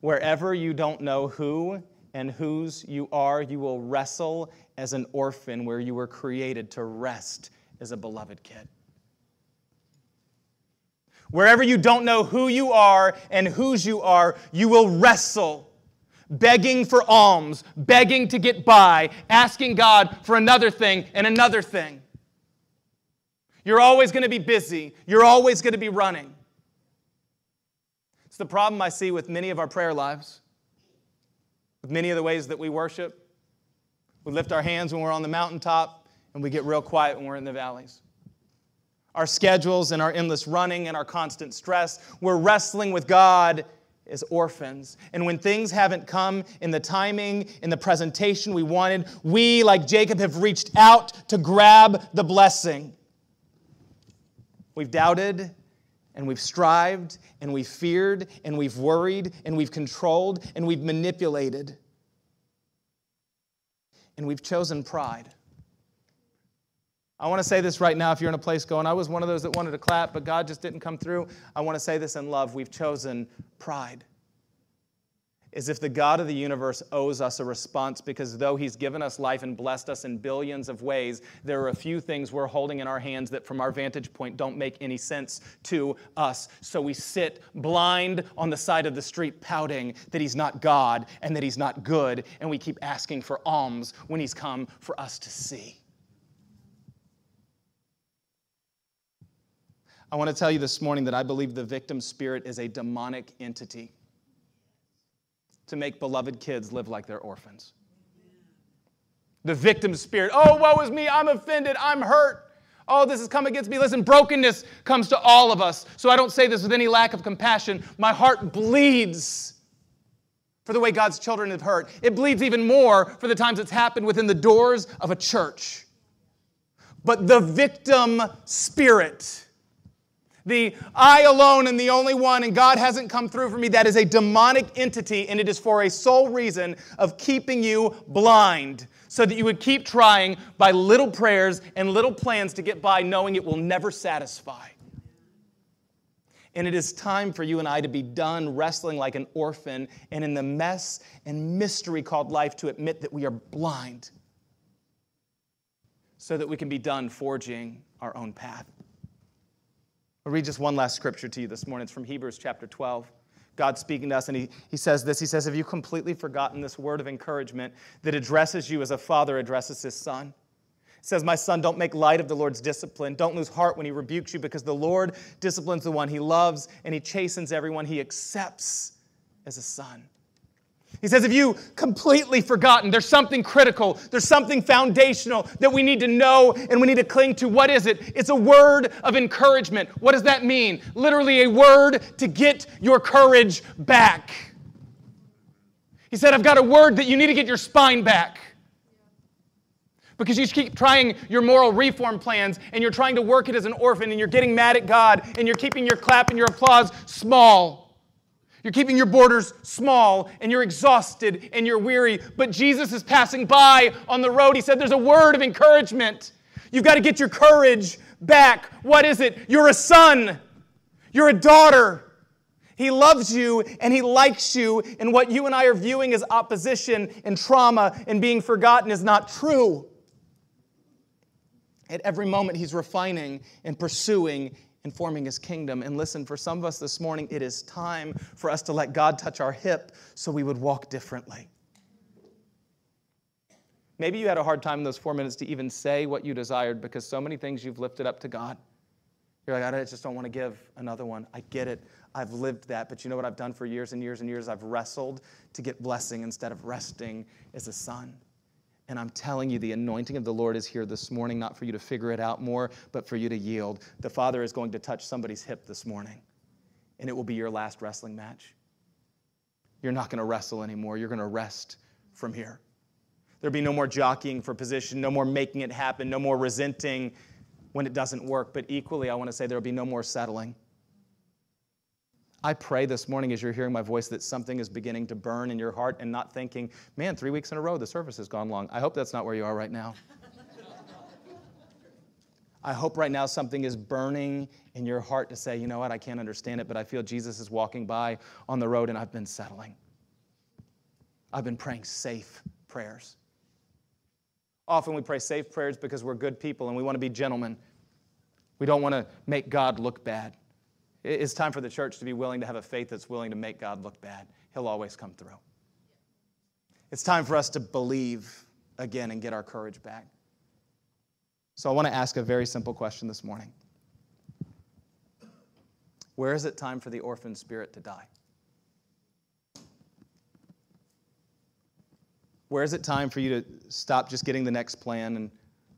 Wherever you don't know who and whose you are, you will wrestle as an orphan where you were created to rest as a beloved kid. Wherever you don't know who you are and whose you are, you will wrestle. Begging for alms, begging to get by, asking God for another thing and another thing. You're always going to be busy. You're always going to be running. It's the problem I see with many of our prayer lives, with many of the ways that we worship. We lift our hands when we're on the mountaintop, and we get real quiet when we're in the valleys. Our schedules and our endless running and our constant stress, we're wrestling with God as orphans. And when things haven't come in the timing, in the presentation we wanted, we, like Jacob, have reached out to grab the blessing. We've doubted, and we've strived, and we've feared, and we've worried, and we've controlled, and we've manipulated. And we've chosen pride. I want to say this right now if you're in a place going, I was one of those that wanted to clap, but God just didn't come through. I want to say this in love. We've chosen pride. As if the God of the universe owes us a response because though he's given us life and blessed us in billions of ways, there are a few things we're holding in our hands that from our vantage point don't make any sense to us. So we sit blind on the side of the street pouting that he's not God and that he's not good, and we keep asking for alms when he's come for us to see. I want to tell you this morning that I believe the victim spirit is a demonic entity to make beloved kids live like they're orphans. The victim spirit, oh, woe is me, I'm offended, I'm hurt. Oh, this has come against me. Listen, brokenness comes to all of us, so I don't say this with any lack of compassion. My heart bleeds for the way God's children have hurt. It bleeds even more for the times it's happened within the doors of a church. But the victim spirit, the I alone and the only one, and God hasn't come through for me, that is a demonic entity, and it is for a sole reason of keeping you blind so that you would keep trying by little prayers and little plans to get by knowing it will never satisfy. And it is time for you and I to be done wrestling like an orphan and in the mess and mystery called life to admit that we are blind so that we can be done forging our own path. I'll read just one last scripture to you this morning. It's from Hebrews chapter 12. God's speaking to us, and he says this. He says, have you completely forgotten this word of encouragement that addresses you as a father addresses his son? It says, my son, don't make light of the Lord's discipline. Don't lose heart when he rebukes you, because the Lord disciplines the one he loves, and he chastens everyone he accepts as a son. He says, have you completely forgotten? There's something critical. There's something foundational that we need to know and we need to cling to. What is it? It's a word of encouragement. What does that mean? Literally a word to get your courage back. He said, I've got a word that you need to get your spine back. Because you keep trying your moral reform plans and you're trying to work it as an orphan and you're getting mad at God and you're keeping your clap and your applause small. You're keeping your borders small and you're exhausted and you're weary. But Jesus is passing by on the road. He said there's a word of encouragement. You've got to get your courage back. What is it? You're a son. You're a daughter. He loves you and he likes you. And what you and I are viewing as opposition and trauma and being forgotten is not true. At every moment, he's refining and pursuing and forming his kingdom. And listen, for some of us this morning, it is time for us to let God touch our hip so we would walk differently. Maybe you had a hard time in those 4 minutes to even say what you desired because so many things you've lifted up to God. You're like, I just don't want to give another one. I get it. I've lived that. But you know what I've done for years and years and years? I've wrestled to get blessing instead of resting as a son. And I'm telling you, the anointing of the Lord is here this morning, not for you to figure it out more, but for you to yield. The Father is going to touch somebody's hip this morning, and it will be your last wrestling match. You're not going to wrestle anymore. You're going to rest from here. There'll be no more jockeying for position, no more making it happen, no more resenting when it doesn't work. But equally, I want to say there'll be no more settling. I pray this morning as you're hearing my voice that something is beginning to burn in your heart and not thinking, man, 3 weeks in a row, the service has gone long. I hope that's not where you are right now. I hope right now something is burning in your heart to say, you know what, I can't understand it, but I feel Jesus is walking by on the road and I've been settling. I've been praying safe prayers. Often we pray safe prayers because we're good people and we want to be gentlemen. We don't want to make God look bad. It's time for the church to be willing to have a faith that's willing to make God look bad. He'll always come through. It's time for us to believe again and get our courage back. So I want to ask a very simple question this morning. Where is it time for the orphan spirit to die? Where is it time for you to stop just getting the next plan and,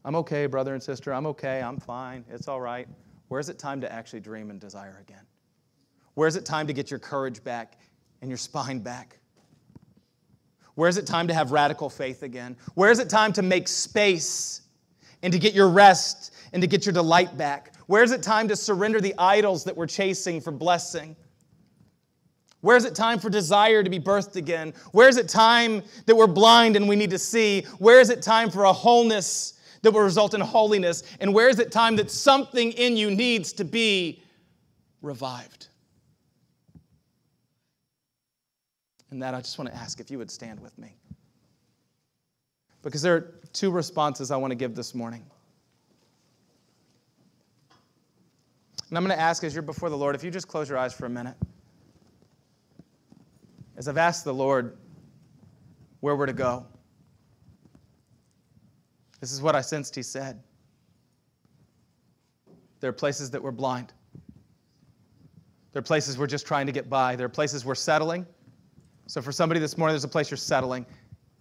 I'm okay, brother and sister, I'm okay, I'm fine, it's all right. Where is it time to actually dream and desire again? Where is it time to get your courage back and your spine back? Where is it time to have radical faith again? Where is it time to make space and to get your rest and to get your delight back? Where is it time to surrender the idols that we're chasing for blessing? Where is it time for desire to be birthed again? Where is it time that we're blind and we need to see? Where is it time for a wholeness that will result in holiness? And where is it time that something in you needs to be revived? And that I just want to ask if you would stand with me. Because there are two responses I want to give this morning. And I'm going to ask as you're before the Lord, if you just close your eyes for a minute. As I've asked the Lord where we're to go, this is what I sensed he said. There are places that we're blind. There are places we're just trying to get by. There are places we're settling. So for somebody this morning, there's a place you're settling.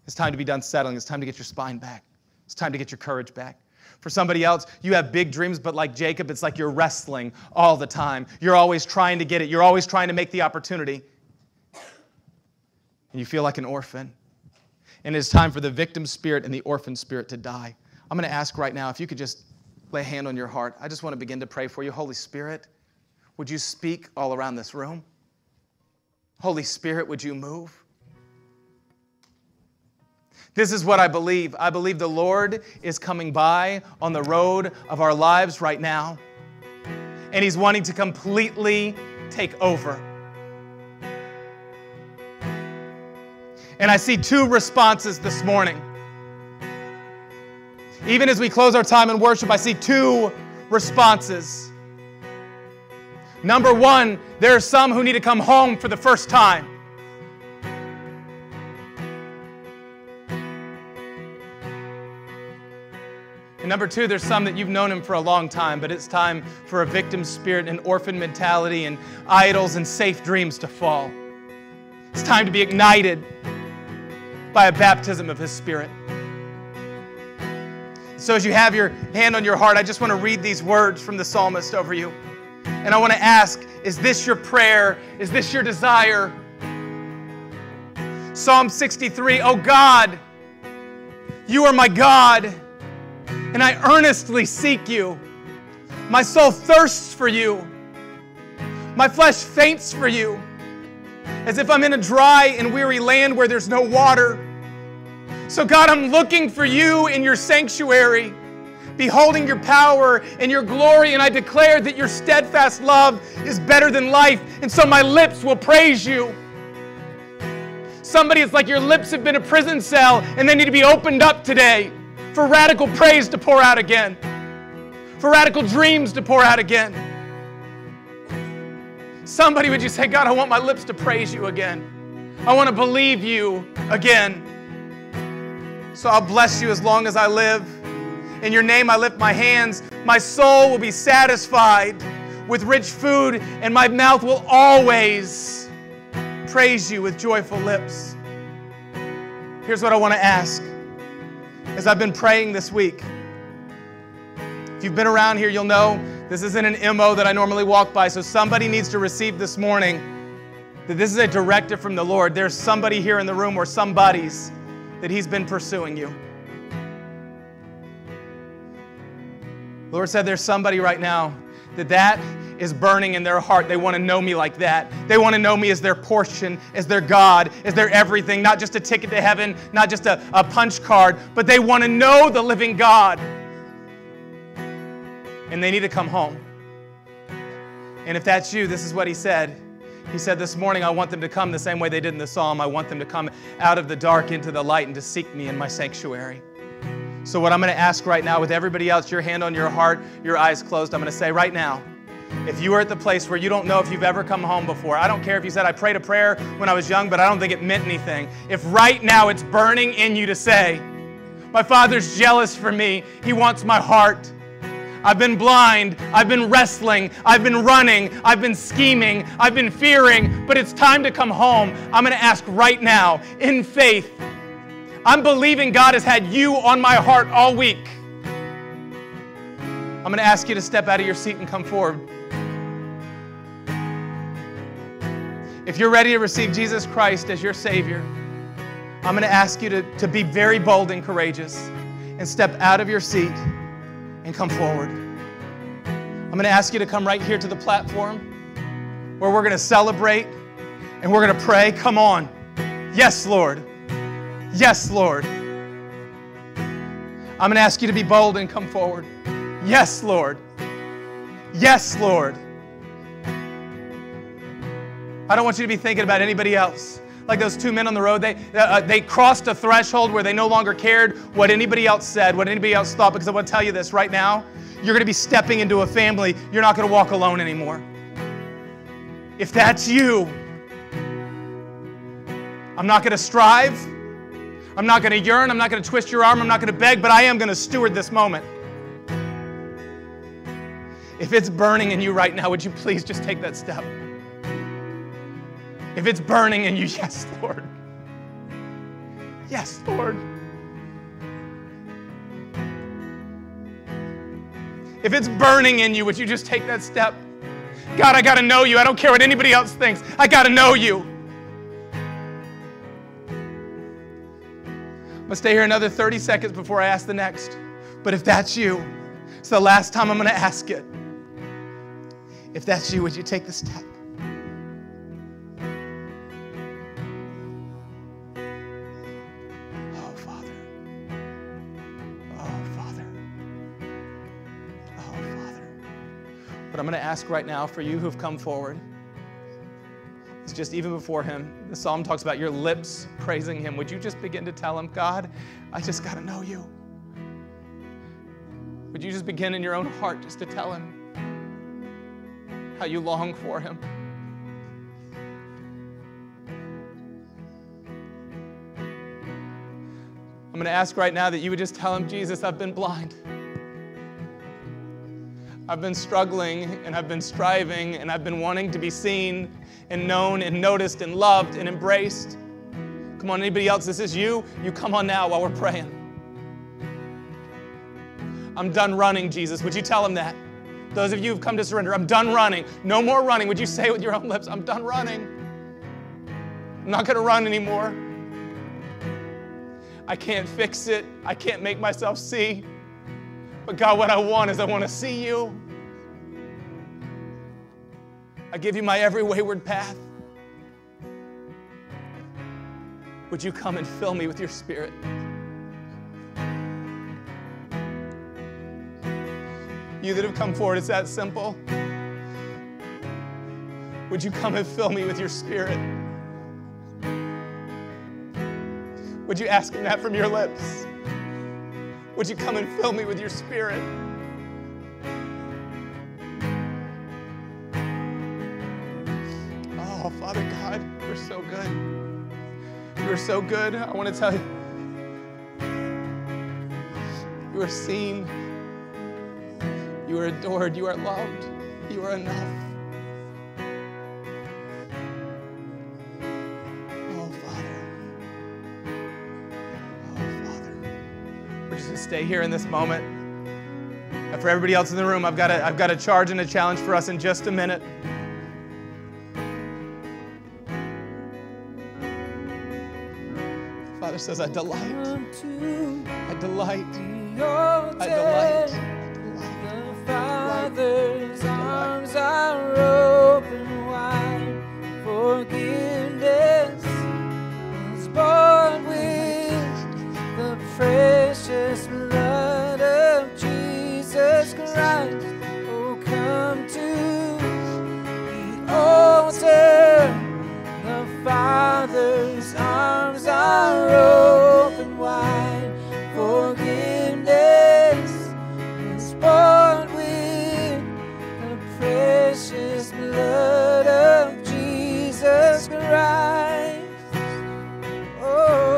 It's time to be done settling. It's time to get your spine back. It's time to get your courage back. For somebody else, you have big dreams, but like Jacob, it's like you're wrestling all the time. You're always trying to get it. You're always trying to make the opportunity. And you feel like an orphan. And it's time for the victim spirit and the orphan spirit to die. I'm going to ask right now if you could just lay a hand on your heart. I just want to begin to pray for you. Holy Spirit, would you speak all around this room? Holy Spirit, would you move? This is what I believe. I believe the Lord is coming by on the road of our lives right now. And he's wanting to completely take over. And I see two responses this morning. Even as we close our time in worship, I see two responses. Number one, there are some who need to come home for the first time. And number two, there's some that you've known him for a long time, but it's time for a victim spirit and orphan mentality and idols and safe dreams to fall. It's time to be ignited by a baptism of his spirit. So as you have your hand on your heart, I just want to read these words from the psalmist over you. And I want to ask, is this your prayer? Is this your desire? Psalm 63, "Oh God, you are my God, and I earnestly seek you. My soul thirsts for you. My flesh faints for you, as if I'm in a dry and weary land where there's no water. So God, I'm looking for you in your sanctuary, beholding your power and your glory, and I declare that your steadfast love is better than life, and so my lips will praise you." Somebody, it's like your lips have been a prison cell, and they need to be opened up today for radical praise to pour out again, for radical dreams to pour out again. Somebody, would you say, God, I want my lips to praise you again. I want to believe you again. So I'll bless you as long as I live. In your name I lift my hands. My soul will be satisfied with rich food, and my mouth will always praise you with joyful lips. Here's what I want to ask. As I've been praying this week, if you've been around here, you'll know this isn't an MO that I normally walk by, so somebody needs to receive this morning that this is a directive from the Lord. There's somebody here in the room, or somebodies, that he's been pursuing you. The Lord said there's somebody right now that is burning in their heart. They want to know me like that. They want to know me as their portion, as their God, as their everything, not just a ticket to heaven, not just a punch card, but they want to know the living God. And they need to come home. And if that's you, this is what he said. He said this morning, I want them to come the same way they did in the psalm. I want them to come out of the dark into the light and to seek me in my sanctuary. So what I'm going to ask right now, with everybody else, your hand on your heart, your eyes closed, I'm going to say right now, if you are at the place where you don't know if you've ever come home before, I don't care if you said, I prayed a prayer when I was young, but I don't think it meant anything. If right now it's burning in you to say, my Father's jealous for me, he wants my heart. I've been blind, I've been wrestling, I've been running, I've been scheming, I've been fearing, but it's time to come home. I'm going to ask right now, in faith, I'm believing God has had you on my heart all week. I'm going to ask you to step out of your seat and come forward. If you're ready to receive Jesus Christ as your Savior, I'm going to ask you to be very bold and courageous and step out of your seat and come forward. I'm going to ask you to come right here to the platform where we're going to celebrate and we're going to pray. Come on. Yes, Lord. Yes, Lord. I'm going to ask you to be bold and come forward. Yes, Lord. Yes, Lord. I don't want you to be thinking about anybody else. Like those two men on the road, they crossed a threshold where they no longer cared what anybody else said, what anybody else thought, because I want to tell you this right now, you're going to be stepping into a family. You're not going to walk alone anymore. If that's you, I'm not going to strive. I'm not going to yearn. I'm not going to twist your arm. I'm not going to beg, but I am going to steward this moment. If it's burning in you right now, would you please just take that step? If it's burning in you, yes, Lord. Yes, Lord. If it's burning in you, would you just take that step? God, I got to know you. I don't care what anybody else thinks. I got to know you. I'm going to stay here another 30 seconds before I ask the next. But if that's you, it's the last time I'm going to ask it. If that's you, would you take the step? I'm going to ask right now for you who've come forward, just even before him, the psalm talks about your lips praising him. Would you just begin to tell him, God, I just got to know you. Would you just begin in your own heart just to tell him how you long for him? I'm going to ask right now that you would just tell him, Jesus, I've been blind. I've been struggling, and I've been striving, and I've been wanting to be seen and known and noticed and loved and embraced. Come on, anybody else, this is you. You come on now while we're praying. I'm done running, Jesus. Would you tell him that? Those of you who've come to surrender, I'm done running. No more running. Would you say with your own lips, I'm done running. I'm not going to run anymore. I can't fix it. I can't make myself see. But God, what I want is I want to see you. I give you my every wayward path. Would you come and fill me with your spirit? You that have come forward, it's that simple. Would you come and fill me with your spirit? Would you ask him that from your lips? Would you come and fill me with your spirit? Oh, Father God, you're so good. You are so good. I want to tell you, you are seen, you are adored, you are loved, you are enough. Stay here in this moment. And for everybody else in the room, I've got a charge and a challenge for us in just a minute. The Father says, I delight. Father's arms are open wide. Forgiveness is born with the precious blood of Jesus Christ. Oh, come to the altar. The Father's arms are open wide. Forgiveness is bought with the precious blood of Jesus Christ. Oh.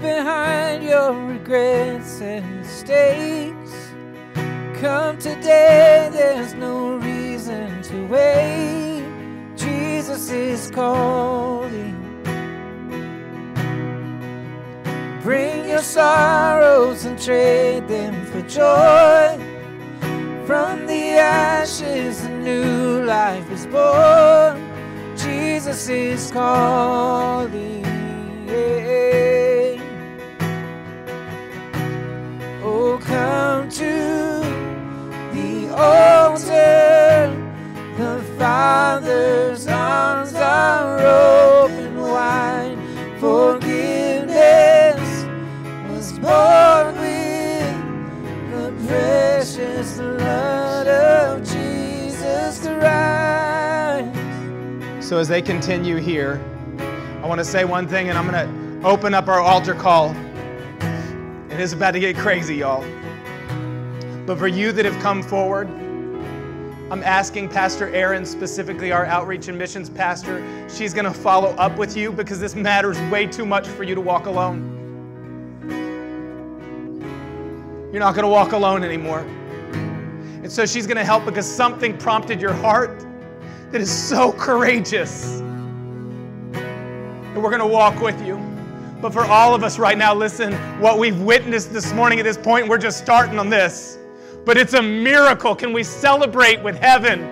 Behind your regrets and mistakes, come today, there's no reason to wait. Jesus is calling. Bring your sorrows and trade them for joy. From the ashes a new life is born. Jesus is calling. Oh, come to the altar. The Father's arms are open wide. Forgiveness was born with the precious blood of Jesus Christ. So as they continue here, I want to say one thing, and I'm going to open up our altar call. It is about to get crazy, y'all. But for you that have come forward, I'm asking Pastor Aaron, specifically our outreach and missions pastor, she's going to follow up with you because this matters way too much for you to walk alone. You're not going to walk alone anymore. And so she's going to help because something prompted your heart that is so courageous. And we're going to walk with you. But for all of us right now, listen, what we've witnessed this morning at this point, we're just starting on this. But it's a miracle. Can we celebrate with heaven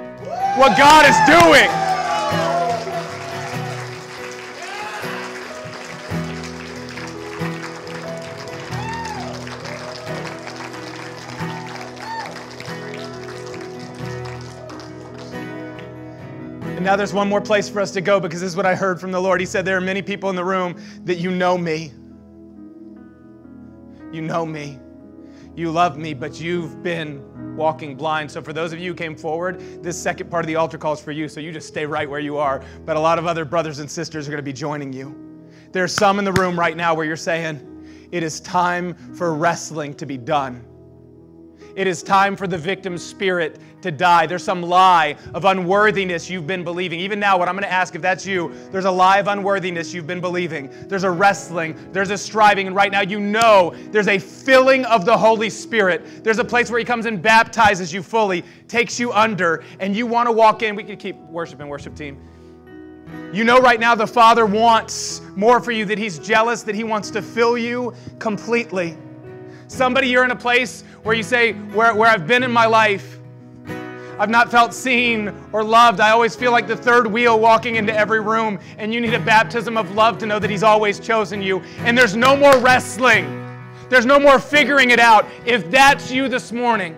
what God is doing? And now there's one more place for us to go, because this is what I heard from the Lord. He said, there are many people in the room that you know me. You know me. You love me, but you've been walking blind. So for those of you who came forward, this second part of the altar call is for you, so you just stay right where you are. But a lot of other brothers and sisters are going to be joining you. There are some in the room right now where you're saying, it is time for wrestling to be done. It is time for the victim spirit to die. There's some lie of unworthiness you've been believing. Even now, what I'm going to ask, if that's you, there's a lie of unworthiness you've been believing. There's a wrestling. There's a striving. And right now, you know there's a filling of the Holy Spirit. There's a place where He comes and baptizes you fully, takes you under, and you want to walk in. We could keep worshiping, worship team. You know right now the Father wants more for you, that He's jealous, that He wants to fill you completely. Somebody, you're in a place where you say, where I've been in my life, I've not felt seen or loved. I always feel like the third wheel walking into every room, and you need a baptism of love to know that He's always chosen you. And there's no more wrestling. There's no more figuring it out. If that's you this morning,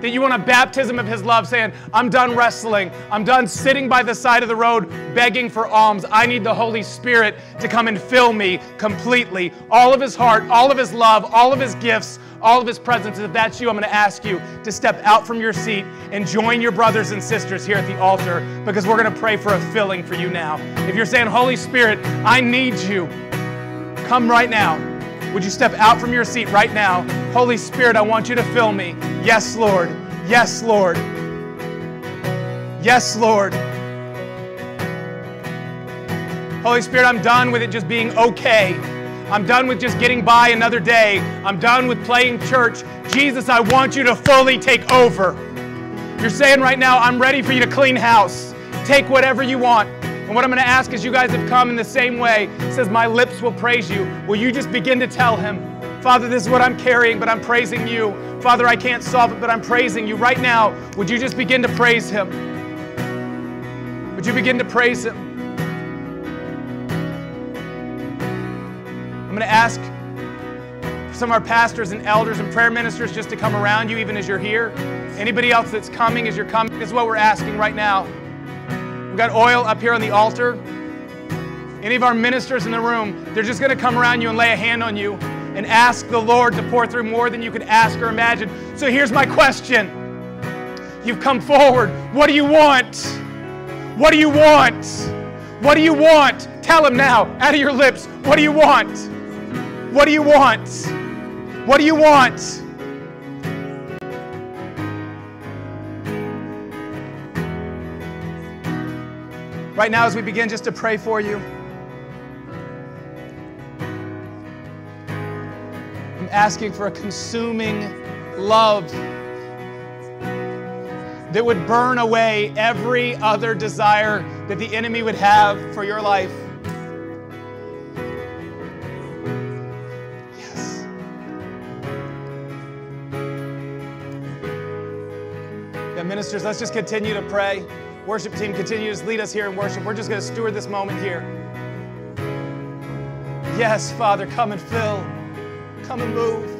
that you want a baptism of His love, saying, I'm done wrestling. I'm done sitting by the side of the road begging for alms. I need the Holy Spirit to come and fill me completely. All of His heart, all of His love, all of His gifts, all of His presence. If that's you, I'm going to ask you to step out from your seat and join your brothers and sisters here at the altar, because we're going to pray for a filling for you now. If you're saying, Holy Spirit, I need you, come right now. Would you step out from your seat right now? Holy Spirit, I want you to fill me. Yes, Lord. Yes, Lord. Yes, Lord. Holy Spirit, I'm done with it just being okay. I'm done with just getting by another day. I'm done with playing church. Jesus, I want you to fully take over. You're saying right now, I'm ready for you to clean house. Take whatever you want. And what I'm going to ask is, you guys have come in the same way. It says, my lips will praise you. Will you just begin to tell Him, Father, this is what I'm carrying, but I'm praising you. Father, I can't solve it, but I'm praising you. Right now, would you just begin to praise Him? Would you begin to praise Him? I'm going to ask some of our pastors and elders and prayer ministers just to come around you, even as you're here. Anybody else that's coming, as you're coming, this is what we're asking right now. We've got oil up here on the altar. Any of our ministers in the room, they're just going to come around you and lay a hand on you and ask the Lord to pour through more than you could ask or imagine. So here's my question. You've come forward. What do you want? What do you want? What do you want? Tell Him now, out of your lips. What do you want? What do you want? What do you want? Right now, as we begin just to pray for you, I'm asking for a consuming love that would burn away every other desire that the enemy would have for your life. Yes. Yeah, ministers, let's just continue to pray. Worship team continues, lead us here in worship. We're just going to steward this moment here. Yes, Father, come and fill. Come and move.